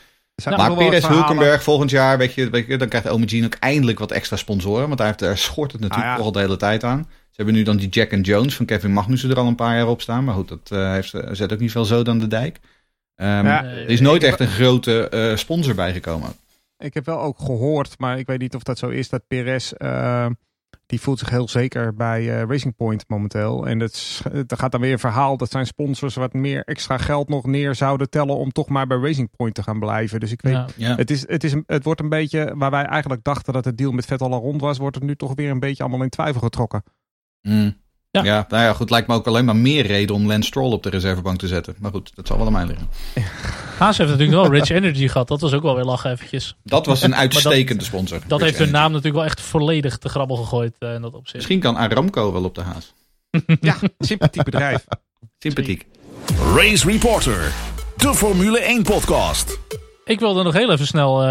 Maar Perez, Hulkenberg, volgend jaar, weet je, dan krijgt Elmegin ook eindelijk wat extra sponsoren. Want daar schort het natuurlijk al de hele tijd aan. Ze hebben nu dan die Jack and Jones van Kevin Magnussen er al een paar jaar op staan. Maar goed, dat zet ook niet veel zoden aan de dijk. Er is nooit echt een grote sponsor bijgekomen. Ik heb wel ook gehoord, maar ik weet niet of dat zo is, dat Perez... Die voelt zich heel zeker bij Racing Point momenteel. En dat gaat dan weer een verhaal. Dat zijn sponsors wat meer extra geld nog neer zouden tellen om toch maar bij Racing Point te gaan blijven. Dus ik weet, het wordt een beetje waar wij eigenlijk dachten dat het deal met Vettel al rond was. Wordt het nu toch weer een beetje allemaal in twijfel getrokken. Lijkt me ook alleen maar meer reden om Lance Stroll op de reservebank te zetten. Maar goed, dat zal wel aan mij liggen. Haas heeft natuurlijk wel Rich Energy gehad. Dat was ook wel weer lachen eventjes. Dat was een uitstekende sponsor. Dat heeft hun naam natuurlijk wel echt volledig te grabbel gegooid in dat opzicht. Misschien kan Aramco wel op de Haas. Ja, sympathiek bedrijf. Sympathiek. Race Reporter, de Formule 1 podcast. Ik wilde nog heel even snel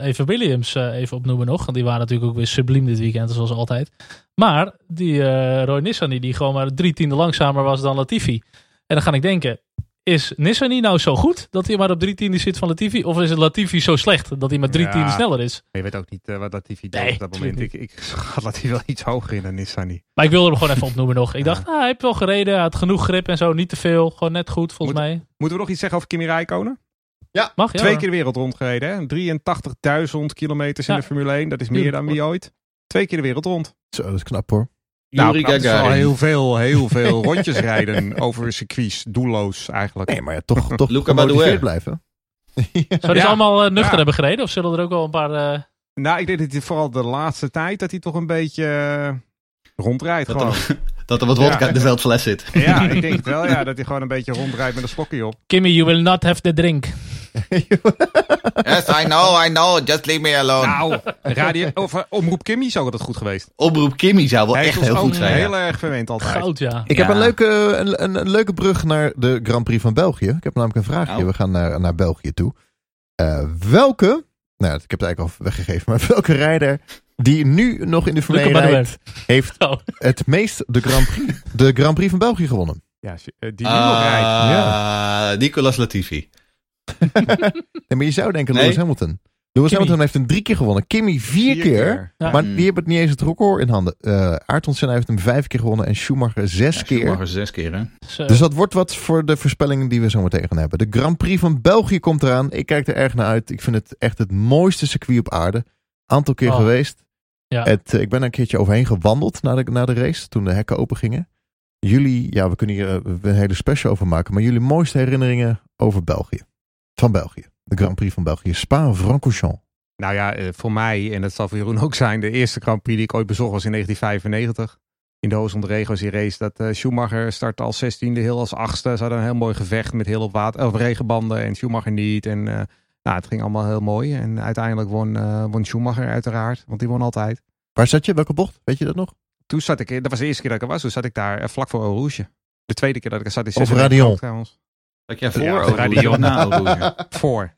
even Williams even opnoemen nog. Want die waren natuurlijk ook weer subliem dit weekend, zoals altijd. Maar die Roy Nissany, die gewoon maar 3 tienden langzamer was dan Latifi. En dan ga ik denken, is Nissany nou zo goed dat hij maar op 3 tienden zit van Latifi? Of is het Latifi zo slecht dat hij maar 3 tienden sneller is? Je weet ook niet wat Latifi deed op dat moment. Ik schat Latifi wel iets hoger in dan Nissany. Maar ik wilde hem gewoon even opnoemen nog. Ik dacht, hij heeft wel gereden, hij had genoeg grip en zo. Niet te veel, gewoon net goed volgens mij. Moeten we nog iets zeggen over Kimi Räikkönen? Ja, 2 keer de wereld rondgereden. 83.000 kilometers in de Formule 1. Dat is meer dan wie ooit. 2 keer de wereld rond. Zo, dat is knap hoor. Nou, dat is al heel veel rondjes rijden over circuits. Doelloos eigenlijk. Nee, maar ja, toch gemotiveerd blijven. Zouden ze allemaal nuchter hebben gereden? Of zullen er ook wel een paar... Nou, ik denk dat hij vooral de laatste tijd dat hij toch een beetje rondrijdt. Dat er wat wodka in de veldfles zit. Ja, ik denk het wel. Ja, dat hij gewoon een beetje rondrijdt met een slokje op. Kimmy, you will not have the drink. Yes, I know. Just leave me alone. Nou, Omroep Kimmy zou dat goed geweest. Omroep Kimmy zou wel echt heel goed zijn. Hij is heel erg verwend altijd. Goud, ja. Ik heb een leuke brug naar de Grand Prix van België. Ik heb namelijk een vraagje. We gaan naar België toe. Welke... Nou, ik heb het eigenlijk al weggegeven. Maar welke rijder die nu nog in de Formule 1 rijdt, heeft het meest de Grand Prix van België gewonnen? Ja, die nu nog rijdt. Ja. Nicholas Latifi. Nee, maar je zou denken Lewis Hamilton. Lewis Hamilton heeft hem 3 keer gewonnen. Kimi 4 keer. Ja. Maar die hebben het niet eens het record in handen. Ayrton heeft hem 5 keer gewonnen en Schumacher 6 keer. Schumacher 6 keer, hè? So. Dus dat wordt wat voor de voorspellingen die we zo meteen gaan hebben. De Grand Prix van België komt eraan. Ik kijk er erg naar uit. Ik vind het echt het mooiste circuit op aarde. Aantal keer geweest. Ja. Ik ben er een keertje overheen gewandeld na de race. Toen de hekken open gingen. Jullie, we kunnen hier een hele special over maken. Maar jullie mooiste herinneringen over België. Van België. De Grand Prix van België. Spa-Francorchamps. Nou ja, voor mij, en dat zal voor Jeroen ook zijn, de eerste Grand Prix die ik ooit bezocht was in 1995. In de Hoos om de Regen was die race. Dat Schumacher startte als 16e, heel als 8e. Ze hadden een heel mooi gevecht met heel op regenbanden en Schumacher niet. En het ging allemaal heel mooi. En uiteindelijk won Schumacher uiteraard, want die won altijd. Waar zat je? Welke bocht? Weet je dat nog? Toen zat ik, dat was de eerste keer dat ik er was, toen zat ik daar vlak voor Eau Rouge. De tweede keer dat ik er zat in 96 trouwens. Dat jij voor Radio na Rouge? Voor.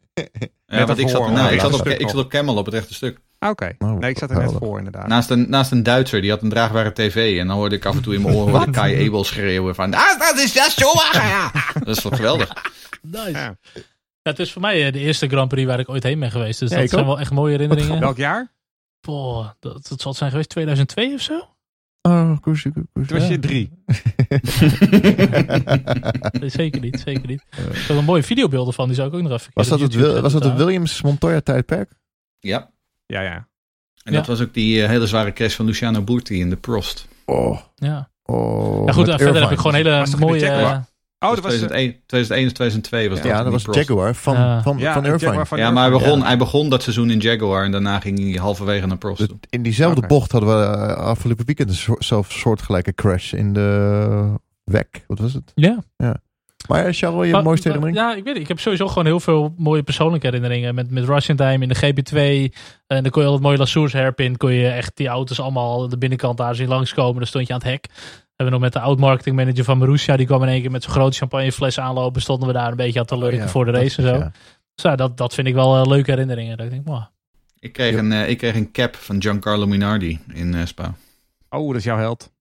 Ja, want ik zat op Camel op het rechte stuk. Oké. Nee, ik zat er net voor inderdaad. Naast een Duitser, die had een draagbare tv. En dan hoorde ik af en toe in mijn oren wat Kai Ebel schreeuwen van... Dat is just Schumacher! Dat is toch geweldig. Nice. Ja. Het is voor mij de eerste Grand Prix waar ik ooit heen ben geweest. Dus dat zijn wel echt mooie herinneringen. Welk jaar? Boah, dat zal het zijn geweest 2002 of zo? Oh, koers. Toen was je 3. Nee, zeker niet. Er zijn een mooie videobeelden van, die zou ik ook nog even... Was dat het Williams-Montoya tijdperk? Ja. En dat was ook die hele zware crash van Luciano Burti in de Prost. Ja, goed, verder Irvine. Heb ik gewoon hele mooie... dat was 2001 of 2002 was dat. Ja, dat was Prost. Jaguar van Irvine. Maar hij begon dat seizoen in Jaguar en daarna ging hij halverwege naar Prost. In diezelfde bocht hadden we afgelopen weekend een soortgelijke crash in de WEC. Wat was het? Ja. Maar Charles, je mooiste herinnering? Ja, ik weet het. Ik heb sowieso gewoon heel veel mooie persoonlijke herinneringen. Met Rush in Time in de GP2. En dan kon je al het mooie Lassours herpin. Kon je echt die auto's allemaal de binnenkant daar zien langskomen. Dan stond je aan het hek. Hebben we nog met de oud-marketingmanager van Marussia. Die kwam in één keer met zo'n grote champagnefles aanlopen. Stonden we daar een beetje aan te lurken voor de race en zo. Ja. Dus dat vind ik wel leuke herinneringen. Dat ik denk, wow. Ik kreeg een cap van Giancarlo Minardi in Spa. Oh, dat is jouw held.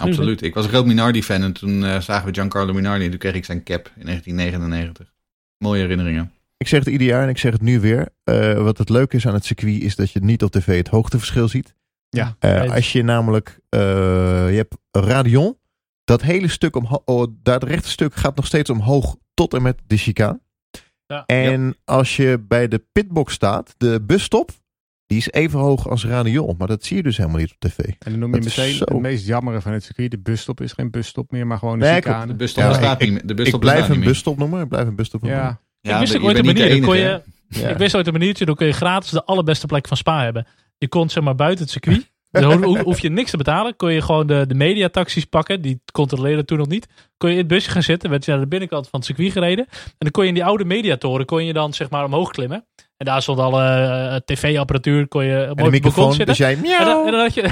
Absoluut. Ik was een groot Minardi-fan en toen zagen we Giancarlo Minardi en toen kreeg ik zijn cap in 1999. Mooie herinneringen. Ik zeg het ieder jaar en ik zeg het nu weer. Wat het leuke is aan het circuit is dat je niet op tv het hoogteverschil ziet. Ja, als je namelijk, je hebt Radion, dat hele stuk omhoog, dat rechte stuk gaat nog steeds omhoog tot en met de chicane. Ja, en als je bij de pitbox staat, de busstop, die is even hoog als Radion, maar dat zie je dus helemaal niet op tv. En dan noem je meteen het meest jammere van het circuit, de busstop is geen busstop meer, maar gewoon een chicane. De busstop staat niet meer. Ik blijf een busstop noemen. Ja. Ik wist ooit een maniertje, dan kun je gratis de allerbeste plek van Spa hebben. Je kon zeg maar buiten het circuit. Dus hoef je niks te betalen. Kon je gewoon de mediataxis pakken. Die controleerden toen nog niet. Kon je in het busje gaan zitten. Werd je naar de binnenkant van het circuit gereden. En dan kon je in die oude mediatoren. Kon je dan zeg maar omhoog klimmen. En daar stond alle tv-apparatuur. Kon je op en de microfoon zitten. Dus jij miauw. En dan had je,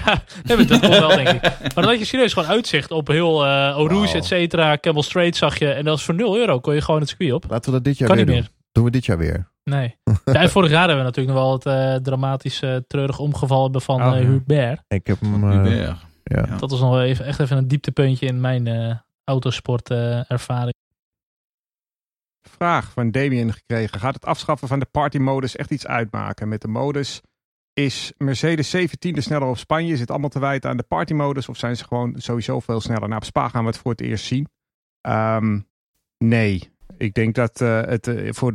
dat kon wel denk ik. Maar dan had je serieus gewoon uitzicht op heel Eau Rouge, et cetera. Campbell Strait zag je. En dat was voor €0 kon je gewoon het circuit op. Laten we dat dit jaar weer doen. Doen we dit jaar weer. Nee. Ja, vorig jaar hebben we natuurlijk nog wel het dramatische, treurige omgeval hebben van Hubert. Ik heb hem... Ja. Dat was nog even, echt even een dieptepuntje in mijn autosport ervaring. Vraag van Damien gekregen. Gaat het afschaffen van de partymodus echt iets uitmaken? Met de modus is Mercedes 17e sneller op Spanje. Is het allemaal te wijten aan de partymodus? Of zijn ze gewoon sowieso veel sneller? Nou, op Spa gaan we het voor het eerst zien. Nee. Ik denk dat het voor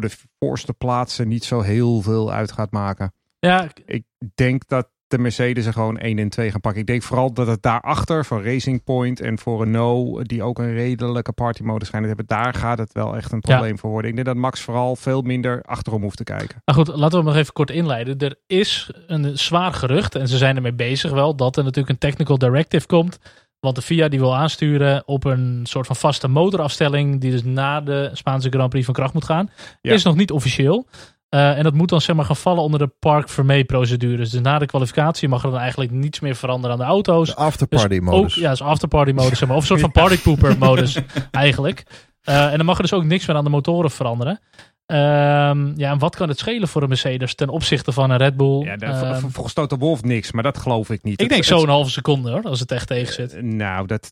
de voorste plaatsen niet zo heel veel uit gaat maken. Ja. Ik denk dat de Mercedes er gewoon 1 en 2 gaan pakken. Ik denk vooral dat het daarachter voor Racing Point en voor Renault, die ook een redelijke partymodus schijnen te hebben, daar gaat het wel echt een probleem voor worden. Ik denk dat Max vooral veel minder achterom hoeft te kijken. Maar goed, laten we hem nog even kort inleiden. Er is een zwaar gerucht, en ze zijn ermee bezig wel, dat er natuurlijk een technical directive komt. Want de FIA die wil aansturen op een soort van vaste motorafstelling die dus na de Spaanse Grand Prix van kracht moet gaan. Ja. Is nog niet officieel. En dat moet dan zeg maar gaan vallen onder de Parc Fermé procedures. Dus na de kwalificatie mag er dan eigenlijk niets meer veranderen aan de auto's. De afterparty modus. Dus afterparty modus. Zeg maar. Of een soort van partypooper modus eigenlijk. En dan mag er dus ook niks meer aan de motoren veranderen. En wat kan het schelen voor een Mercedes ten opzichte van een Red Bull? Ja, volgens Toto Wolff niks, maar dat geloof ik niet. Ik denk zo'n halve seconde hoor, als het echt tegen zit.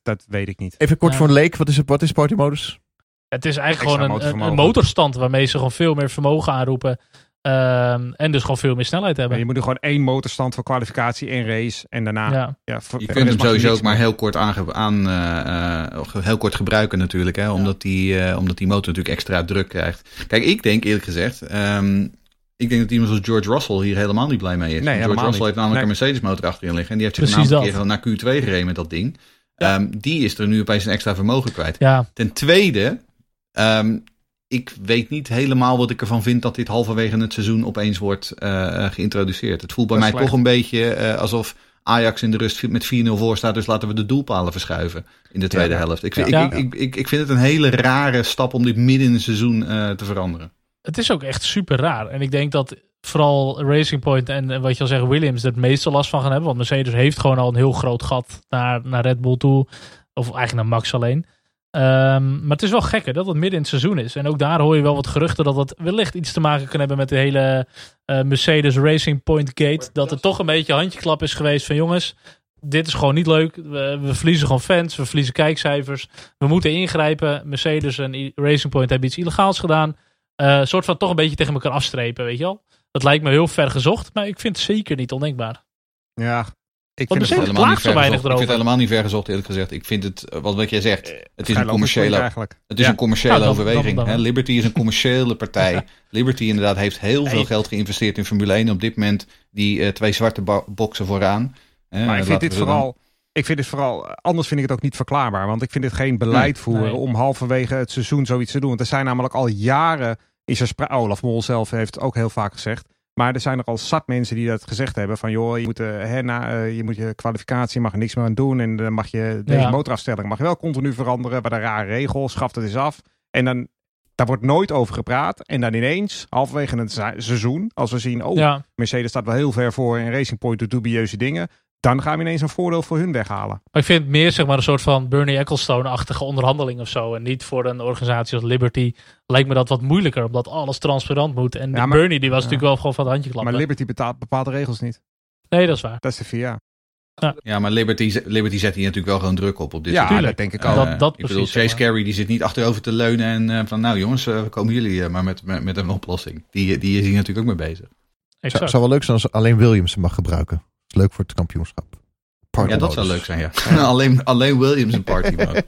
Dat weet ik niet. Even kort voor een leek, wat is partymodus? Het is eigenlijk gewoon een motorstand waarmee ze gewoon veel meer vermogen aanroepen. En dus gewoon veel meer snelheid hebben. Ja, je moet er gewoon 1 motorstand voor kwalificatie en race. En daarna... je kunt hem sowieso ook maar heel kort, heel kort gebruiken natuurlijk. Hè, omdat die motor natuurlijk extra druk krijgt. Kijk, ik denk eerlijk gezegd... ik denk dat iemand zoals George Russell hier helemaal niet blij mee is. Nee, George Russell heeft namelijk een Mercedes motor achterin liggen. En die heeft zich een aantal keer naar Q2 gereden met dat ding. Ja. Die is er nu opeens een extra vermogen kwijt. Ja. Ten tweede... ik weet niet helemaal wat ik ervan vind dat dit halverwege het seizoen opeens wordt geïntroduceerd. Het voelt bij mij toch een beetje alsof Ajax in de rust met 4-0 voor staat. Dus laten we de doelpalen verschuiven in de tweede helft. Ik vind het een hele rare stap om dit midden in het seizoen te veranderen. Het is ook echt super raar. En ik denk dat vooral Racing Point en wat je al zegt Williams er het meeste last van gaan hebben. Want Mercedes heeft gewoon al een heel groot gat naar Red Bull toe. Of eigenlijk naar Max alleen. Maar het is wel gekker dat het midden in het seizoen is. En ook daar hoor je wel wat geruchten dat dat wellicht iets te maken kan hebben met de hele Mercedes Racing Point Gate. Dat er toch een beetje handjeklap is geweest van jongens, dit is gewoon niet leuk. We verliezen gewoon fans, we verliezen kijkcijfers. We moeten ingrijpen. Mercedes en Racing Point hebben iets illegaals gedaan. Soort van toch een beetje tegen elkaar afstrepen, weet je wel. Dat lijkt me heel ver gezocht, maar ik vind het zeker niet ondenkbaar. Ja, Want Mercedes klaagt zo weinig erover. Ik vind het helemaal niet vergezocht, eerlijk gezegd. Ik vind het, wat jij zegt, het is een commerciële, overweging. Dan. Liberty is een commerciële partij. Liberty inderdaad heeft heel veel geld geïnvesteerd in Formule 1. Op dit moment die twee zwarte boksen vooraan. Maar ik vind dit vooral... anders vind ik het ook niet verklaarbaar. Want ik vind dit geen beleid voeren om halverwege het seizoen zoiets te doen. Want er zijn namelijk al jaren... Olaf Mol zelf heeft het ook heel vaak gezegd. Maar er zijn er al zat mensen die dat gezegd hebben. Van joh, je moet je kwalificatie, mag er niks meer aan doen. En dan mag je deze motorafstelling mag je wel continu veranderen. Wat een rare regel, schaf dat eens af. En dan, daar wordt nooit over gepraat. En dan ineens, halverwege het seizoen, als we zien... Mercedes staat wel heel ver voor en Racing Point doet dubieuze dingen... Dan gaan we ineens een voordeel voor hun weghalen. Maar ik vind het meer zeg maar een soort van Bernie Ecclestone-achtige onderhandeling of zo. En niet voor een organisatie als Liberty lijkt me dat wat moeilijker. Omdat alles transparant moet. En die Bernie die was natuurlijk wel gewoon van het handje klappen. Maar Liberty betaalt bepaalde regels niet. Nee, dat is waar. Dat is de VIA. Ja, maar Liberty zet hier natuurlijk wel gewoon druk op dit moment. Ja, dat denk ik al. Chase Carey die zit niet achterover te leunen. En van nou jongens, komen jullie maar met een oplossing. Die is hier natuurlijk ook mee bezig. Het zou wel leuk zijn als alleen Williams mag gebruiken. Leuk voor het kampioenschap. Dat zou leuk zijn, ja. alleen Williams een party mode.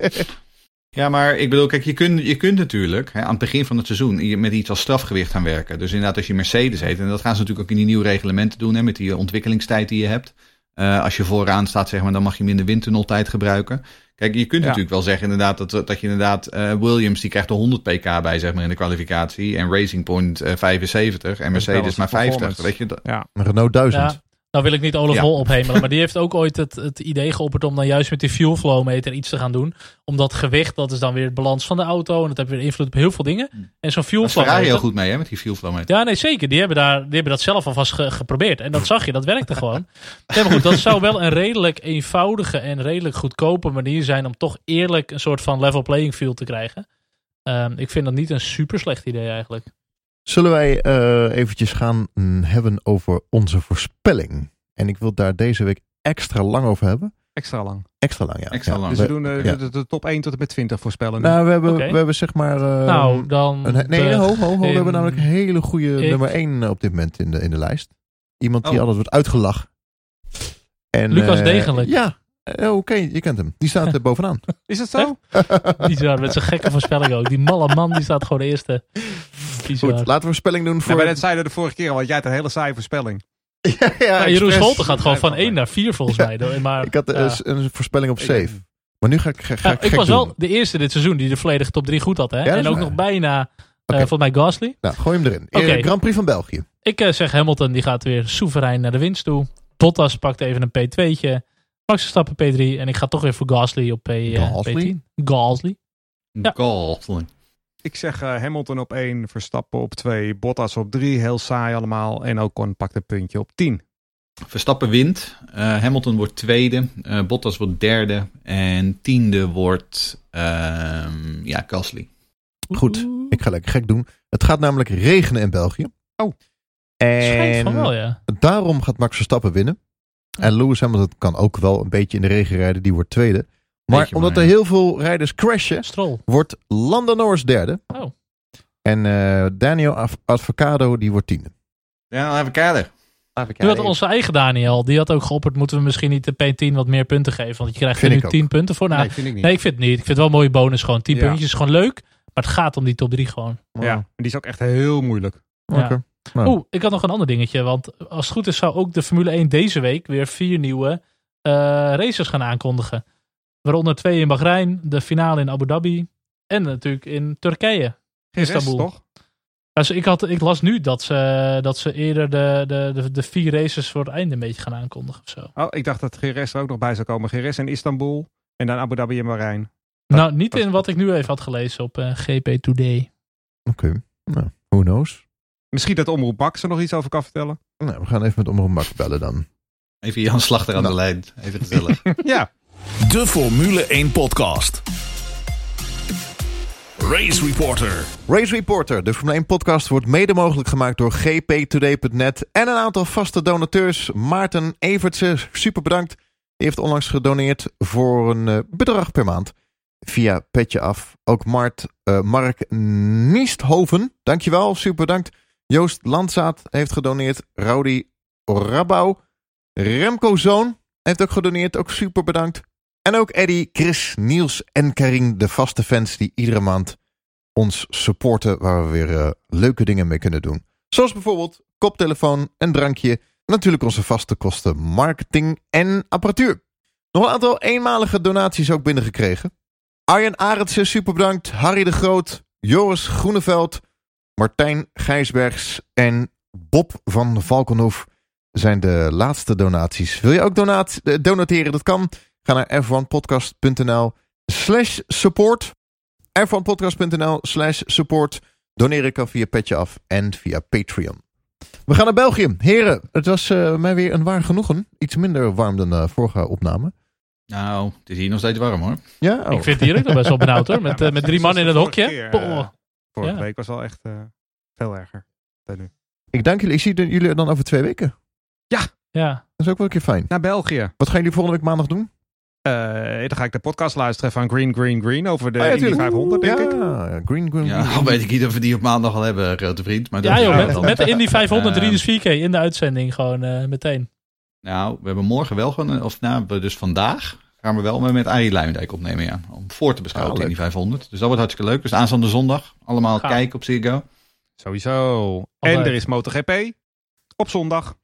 Ja, maar ik bedoel, kijk, je kunt natuurlijk aan het begin van het seizoen met iets als strafgewicht gaan werken. Dus inderdaad, als je Mercedes heet, en dat gaan ze natuurlijk ook in die nieuwe reglementen doen, hè, met die ontwikkelingstijd die je hebt. Als je vooraan staat, zeg maar, dan mag je minder windtunneltijd gebruiken. Kijk, je kunt natuurlijk wel zeggen inderdaad dat je inderdaad Williams die krijgt de 100 pk bij, zeg maar, in de kwalificatie. En Racing Point 75 en Mercedes maar 50. Weet je? Ja. Renault 1000. Ja. Nou wil ik niet Olaf Mol ophemelen, maar die heeft ook ooit het idee geopperd om dan juist met die fuel flow meter iets te gaan doen. Omdat gewicht, dat is dan weer het balans van de auto en dat heeft weer invloed op heel veel dingen. En zo'n fuel flow meter... Daar ga je heel goed mee, hè, met die fuel flow meter. Ja, nee, zeker. Die hebben dat zelf alvast geprobeerd. En dat zag je, dat werkte gewoon. Ja, maar goed, dat zou wel een redelijk eenvoudige en redelijk goedkope manier zijn om toch eerlijk een soort van level playing field te krijgen. Ik vind dat niet een super slecht idee eigenlijk. Zullen wij eventjes gaan hebben over onze voorspelling? En ik wil daar deze week extra lang over hebben. Extra lang. Dus we doen de top 1 tot en met 20 voorspellen. Nou, we hebben zeg maar... We hebben namelijk een hele goede nummer 1 op dit moment in de lijst. Iemand die altijd wordt uitgelachen. Lucas Degelijk. Ja. Oké, je kent hem. Die staat er bovenaan. Is dat zo? Bizar, met zo'n gekke voorspelling ook. Die malle man, die staat gewoon de eerste. Bizar. Goed, laten we een spelling doen voor... Ja, maar dat zeiden we de vorige keer al, want jij had een hele saaie voorspelling. Jeroen Scholten gaat gewoon van 1 naar 4 volgens mij. Maar, ik had een voorspelling op safe. Maar nu ga ik gek doen. Ik was wel de eerste dit seizoen die de volledige top 3 goed had. Hè? Ja, en ook nog bijna, volgens mij, Gasly. Nou, gooi hem erin. Grand Prix van België. Ik zeg Hamilton, die gaat weer soeverein naar de winst toe. Bottas pakt even een P2'tje. Max Verstappen P3 en ik ga toch weer voor Gasly op P10. Gasly. Ik zeg Hamilton op 1, Verstappen op 2, Bottas op 3. Heel saai allemaal. En Ocon pakt een puntje op 10. Verstappen wint. Hamilton wordt tweede. Bottas wordt derde. En tiende wordt Gasly. Goed, ik ga lekker gek doen. Het gaat namelijk regenen in België. Oh, en schijnt van wel, ja. Daarom gaat Max Verstappen winnen. En Lewis Hamilton kan ook wel een beetje in de regen rijden. Die wordt tweede. Maar omdat er heel veel rijders crashen, Stroll, wordt Lando Norris derde. Oh. En Daniel Avocado, die wordt tiende. Ja, Avocado. Nu had onze eigen Daniel, die had ook geopperd, moeten we misschien niet de P10 wat meer punten geven? Want je krijgt er nu 10 punten voor. Nou, nee, vind ik niet. Nee, ik vind het niet. Ik vind het wel een mooie bonus gewoon. 10 puntjes is gewoon leuk. Maar het gaat om die top 3 gewoon. Wow. Ja, en die is ook echt heel moeilijk. Ja. Oké. Nou. Ik had nog een ander dingetje. Want als het goed is zou ook de Formule 1 deze week weer 4 nieuwe racers gaan aankondigen. Waaronder 2 in Bahrein, de finale in Abu Dhabi en natuurlijk in Turkije. Istanbul. Rest, toch? Dus ik las nu dat ze eerder de 4 racers voor het einde een beetje gaan aankondigen. Of zo. Oh, ik dacht dat Geres er ook nog bij zou komen. Geres in Istanbul en dan Abu Dhabi en Bahrein. Nou, niet in wat ik nu even had gelezen op GP Today. Oké, nou, who knows? Misschien dat Omroep Max er nog iets over kan vertellen. Nou, we gaan even met Omroep Max bellen dan. Even Jan Slachter aan de lijn. Even gezellig. Ja. De Formule 1 podcast. Race Reporter. Race Reporter, de Formule 1 podcast, wordt mede mogelijk gemaakt door gptoday.net en een aantal vaste donateurs. Maarten Evertsen, super bedankt. Die heeft onlangs gedoneerd voor een bedrag per maand. Via Petje Af. Ook Mark Niesthoven, dankjewel, super bedankt. Joost Landzaat heeft gedoneerd. Rowdy Rabouw. Remco Zoon, heeft ook gedoneerd, ook super bedankt. En ook Eddie, Chris, Niels en Karin, de vaste fans die iedere maand ons supporten, waar we weer leuke dingen mee kunnen doen. Zoals bijvoorbeeld koptelefoon, een drankje, natuurlijk onze vaste kosten, marketing en apparatuur. Nog een aantal eenmalige donaties ook binnengekregen. Arjen Arendsen, super bedankt. Harry de Groot, Joris Groeneveld, Martijn Gijsbergs en Bob van Valkenhoef zijn de laatste donaties. Wil je ook donateren? Dat kan. Ga naar f1podcast.nl/support. f1podcast.nl/support. Doneren kan via Petje Af en via Patreon. We gaan naar België. Heren, het was mij weer een waar genoegen. Iets minder warm dan de vorige opname. Nou, het is hier nog steeds warm hoor. Ja? Oh. Ik vind het hier ook nog best wel benauwd hoor. Met 3 man in het hokje. Vorige week was al echt veel erger dan nu. Ik dank jullie. Ik zie jullie dan over 2 weken. Ja. Dat is ook wel een keer fijn. Naar België. Wat gaan jullie volgende week maandag doen? Dan ga ik de podcast luisteren van Green Green Green over de Indy 500, denk ik. Ja, Green Green. Ja, al weet ik niet of we die op maandag al hebben, grote vriend. Maar ja, joh, met de Indy 500 Rieders 4K in de uitzending gewoon meteen. Nou, we hebben morgen wel gewoon, dus vandaag gaan we wel met Arie Luijendijk opnemen, ja. Om voor te beschouwen in die 500. Dus dat wordt hartstikke leuk. Dus aanstaande zondag allemaal kijken op Ziggo. Sowieso. En er is MotoGP op zondag.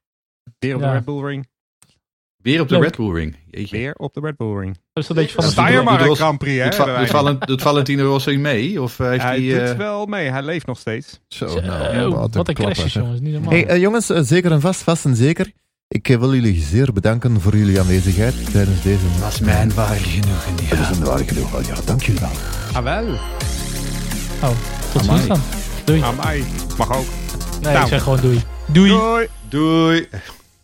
Weer op de Red Bull Ring. Weer op de Red Bull Ring. Jeetje. Weer op de Red Bull Ring. Dat is een beetje van de Steyr maar een Grand Prix, hè? Doet Valentino Rossi mee? Of heeft hij doet wel mee. Hij leeft nog steeds. Zo, wat een crash, jongens. Niet normaal. Hey, jongens, zeker en vast en zeker. Ik wil jullie zeer bedanken voor jullie aanwezigheid tijdens deze... Dat is mijn waar genoegen. Ja. Dat is een waar genoegen. Ja, dank jullie wel. Ah, wel. Oh, tot ziens dan. Doei. Amai. Mag ook. Nee, ik zeg gewoon doei. Doei.